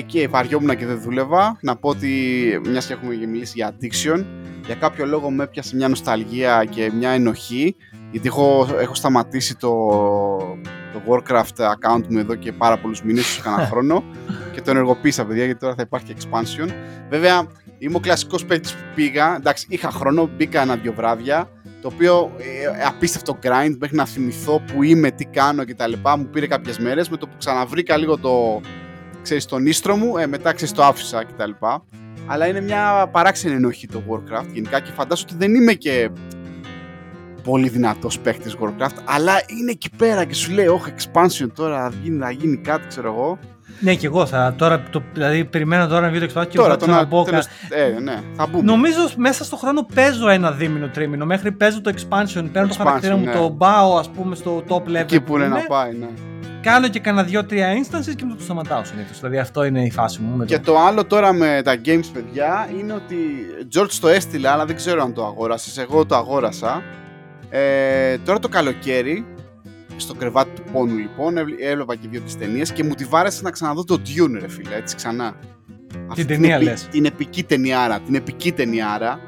και βαριόμουν και δεν δούλευα, να πω ότι μιας και έχουμε μιλήσει για addiction, για κάποιο λόγο με έπιασε μια νοσταλγία και μια ενοχή, γιατί έχω σταματήσει το Warcraft account μου εδώ και πάρα πολλούς μήνες, ίσως κανένα χρόνο, και το ενεργοποίησα, παιδιά, γιατί τώρα θα υπάρχει expansion. Βέβαια, είμαι ο κλασικός παίκτης που πήγα, εντάξει, είχα χρόνο, μπήκα 1-2 βράδια, το οποίο απίστευτο grind, μέχρι να θυμηθώ που είμαι, τι κάνω κτλ. Μου πήρε κάποιες μέρες, με το που ξαναβρήκα λίγο τον ίστρο μου, μετά το άφησα κτλ. Αλλά είναι μια παράξενη ενοχή το Warcraft γενικά και φαντάζομαι ότι δεν είμαι και πολύ δυνατός παίκτης Warcraft, αλλά είναι εκεί πέρα και σου λέει όχι expansion τώρα, θα γίνει κάτι, ξέρω εγώ. Ναι, και εγώ θα τώρα, δηλαδή περιμένω τώρα να βγει το expansion και τώρα, να πω κάτι. Ναι, θα πούμε. Νομίζω μέσα στο χρόνο παίζω 1-2-3 μήνο, μέχρι παίζω το expansion, παίρνω το χαρακτήρα μου, το πάω ας πούμε στο top level. Εκεί που είναι να πάει, ναι. Κάνω και κανένα 2-3 instances και μετά το σταματάω συνήθως. Δηλαδή αυτό είναι η φάση μου. Και το άλλο τώρα με τα games, παιδιά, είναι ότι George το έστειλε, αλλά δεν ξέρω αν το αγόρασες. Εγώ το αγόρασα. Τώρα το καλοκαίρι, στο κρεβάτι του πόνου λοιπόν, έβλεπα και 2 ταινίες και μου τη βάρεσε να ξαναδώ το Dune, ρε φίλε, έτσι ξανά. Την επική ταινιάρα.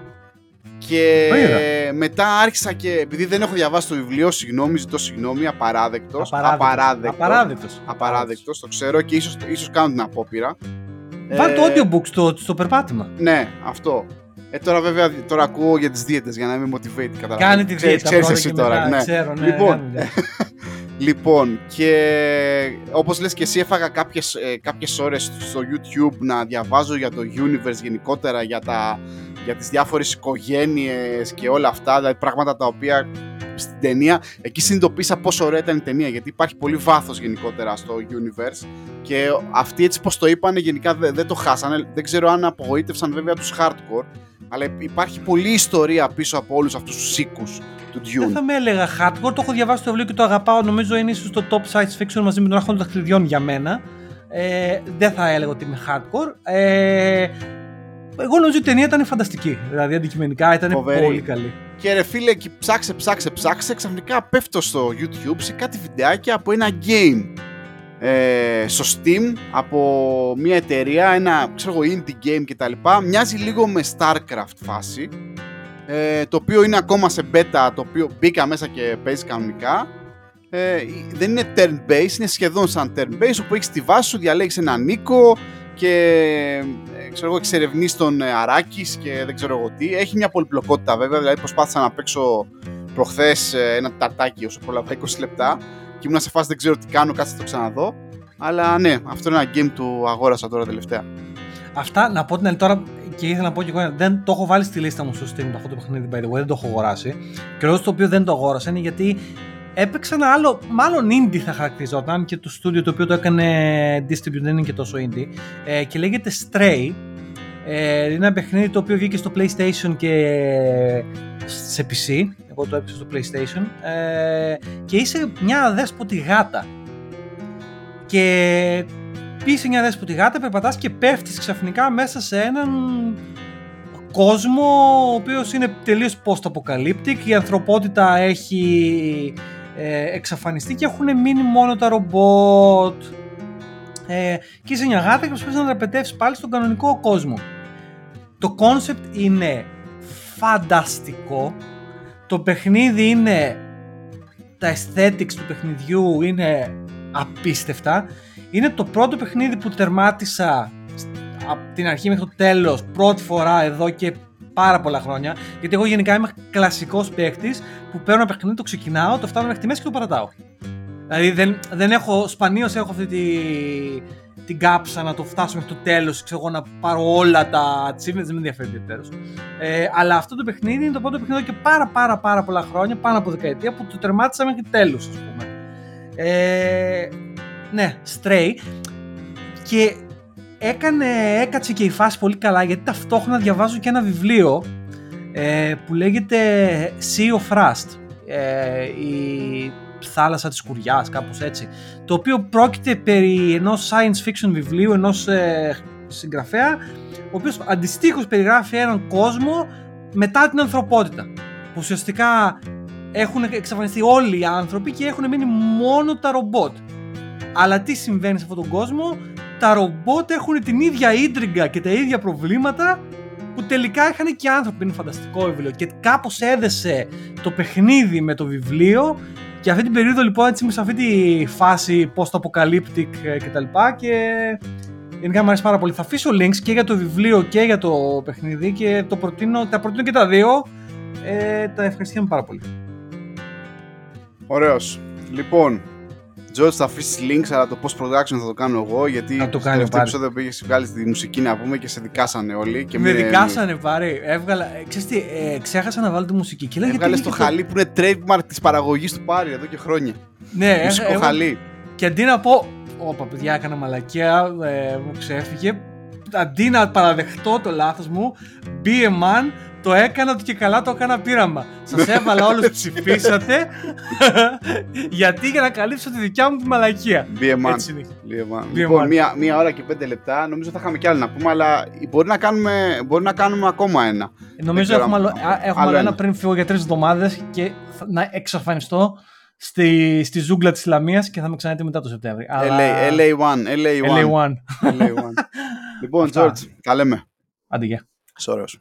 Και μετά άρχισα και, επειδή δεν έχω διαβάσει το βιβλίο, συγγνώμη, ζητώ συγγνώμη, απαράδεκτος, το ξέρω και ίσως κάνω την απόπειρα. Βάλ το audiobook στο περπάτημα. Ναι, αυτό. Τώρα βέβαια ακούω για τις δίαιτες για να είμαι motivated, καταλαβαίνω. Κάνε τη δίαιτα πρώτα και μετά, ναι. Ξέρω, ναι. Λοιπόν, και όπως λες και εσύ, έφαγα κάποιες ώρες στο YouTube να διαβάζω για το universe γενικότερα, για τις διάφορες οικογένειες και όλα αυτά, δηλαδή πράγματα τα οποία στην ταινία, εκεί συνειδητοποίησα πόσο ωραία ήταν η ταινία, γιατί υπάρχει πολύ βάθος γενικότερα στο universe και αυτοί έτσι πως το είπανε γενικά δεν το χάσανε, δεν ξέρω αν απογοήτευσαν βέβαια τους hardcore, αλλά υπάρχει πολλή ιστορία πίσω από όλους αυτούς τους οίκους του Dune. Δεν θα με έλεγα hardcore, το έχω διαβάσει το βιβλίο και το αγαπάω, νομίζω είναι ίσως το top science fiction μαζί με τον Άρχοντα των Δαχτυλιδιών για μένα, δεν θα έλεγα ότι είμαι hardcore. Εγώ νομίζω η ταινία ήταν φανταστική, δηλαδή αντικειμενικά ήταν πολύ καλή. Και ρε φίλε, εκεί ψάξε, ξαφνικά πέφτω στο YouTube σε κάτι βιντεάκια από ένα game στο Steam, από μια εταιρεία, ένα ξέρω indie game κτλ. Μοιάζει λίγο με Starcraft φάση, το οποίο είναι ακόμα σε beta, το οποίο μπήκα μέσα και παίζει κανονικά. Δεν είναι turn-based, είναι σχεδόν σαν turn-based, όπου έχεις τη βάση σου, διαλέγεις έναν οίκο και εξερευνείς τον Αράκης και δεν ξέρω εγώ τι. Έχει μια πολυπλοκότητα βέβαια, δηλαδή προσπάθησα να παίξω προχθές ένα τατάκι όσο προλαβα 20 λεπτά και ήμουν σε φάση δεν ξέρω τι κάνω, κάτσε να το ξαναδώ. Αλλά ναι, αυτό είναι ένα game του αγόρασα τώρα τελευταία. Αυτά να πω την άλλη τώρα και ήθελα να πω και εγώ, δεν το έχω βάλει στη λίστα μου στο Steam αυτό το παιχνίδι, by the way, δεν το έχω αγοράσει. Και λόγος το οποίο δεν το αγόρασα είναι γιατί έπαιξε ένα άλλο, μάλλον indie θα χαρακτηριζόταν και το στούντιο το οποίο το έκανε distribute δεν είναι και τόσο indie και λέγεται Stray, είναι ένα παιχνίδι το οποίο βγήκε στο PlayStation και σε PC, εγώ το έπαιξα στο PlayStation και είσαι μια αδέσποτη γάτα και είσαι μια αδέσποτη γάτα, περπατάς και πέφτεις ξαφνικά μέσα σε έναν κόσμο ο οποίος είναι τελείως post-apocalyptic, η ανθρωπότητα έχει εξαφανιστεί και έχουν μείνει μόνο τα ρομπότ και είσαι μια γάτα και προσπαθείς να αναπαιτεύσεις πάλι στον κανονικό κόσμο. Το concept είναι φανταστικό, το παιχνίδι είναι, τα aesthetics του παιχνιδιού είναι απίστευτα, είναι το πρώτο παιχνίδι που τερμάτισα από την αρχή μέχρι το τέλος πρώτη φορά εδώ και πάρα πολλά χρόνια, γιατί εγώ γενικά είμαι κλασικός παίκτης που παίρνω ένα παιχνίδι, το ξεκινάω, το φτάνω μέχρι τη μέση και το παρατάω. Δηλαδή δεν έχω, σπανίως έχω αυτή την κάψα να το φτάσω μέχρι το τέλος, ξέρω, να πάρω όλα τα achievements, δεν με ενδιαφέρει ιδιαίτερως. Αλλά αυτό το παιχνίδι είναι το πρώτο παιχνίδι και πάρα πολλά χρόνια, πάνω από δεκαετία, που το τερμάτισα μέχρι τέλος, ας πούμε. Ναι, Stray. Και έκατσε και η φάση πολύ καλά, γιατί ταυτόχρονα διαβάζω και ένα βιβλίο που λέγεται Sea of Rust, η θάλασσα της σκουριάς, κάπως έτσι, το οποίο πρόκειται περί ενός science fiction βιβλίου, ενός συγγραφέα, ο οποίος αντιστοίχως περιγράφει έναν κόσμο μετά την ανθρωπότητα, που ουσιαστικά έχουν εξαφανιστεί όλοι οι άνθρωποι και έχουν μείνει μόνο τα ρομπότ. Αλλά τι συμβαίνει σε αυτόν τον κόσμο? Τα ρομπότ έχουν την ίδια ίντριγκα και τα ίδια προβλήματα που τελικά είχαν και άνθρωποι. Είναι φανταστικό βιβλίο και κάπως έδεσε το παιχνίδι με το βιβλίο και αυτή την περίοδο λοιπόν έτσι είμαι σε αυτή τη φάση post-apocalyptic κτλ. Και γενικά μου αρέσει πάρα πολύ. Θα αφήσω links και για το βιβλίο και για το παιχνίδι και τα προτείνω και τα δύο. Τα ευχαριστούμε πάρα πολύ. Ωραίος. Λοιπόν, George, θα αφήσεις links, αλλά το post production θα το κάνω εγώ, γιατί στο τελευταίο επεισόδιο που είχες βγάλει τη μουσική να πούμε και σε δικάσανε όλοι. Και με δικάσανε βαρύ, έβγαλα, ξέρεις τι, ξέχασα να βάλω τη μουσική και έβγαλες το χαλί που είναι trademark της παραγωγής του Πάρη εδώ και χρόνια. Ναι, μουσικό χαλί. Και αντί να πω, όπα παιδιά έκανα μαλακιά, μου ξέφυγε, αντί να παραδεχτώ το λάθος μου, be a man, το έκανα ότι και καλά το έκανα πείραμα. Σας έβαλα όλους, ψηφίσατε, γιατί για να καλύψω τη δικιά μου τη μαλακία. Λοιπόν, 1 ώρα και 5 λεπτά, νομίζω θα είχαμε κι άλλο να πούμε, αλλά μπορεί να κάνουμε ακόμα ένα. Νομίζω έχουμε άλλο ένα πριν φύγω για 3 εβδομάδες και να εξαφανιστώ στη ζούγκλα της Ισλαμίας και θα με ξαναδείτε μετά το Σεπτέμβρη. LA1. Λοιπόν, George, τα λέμε. Αντί για. Σωρός.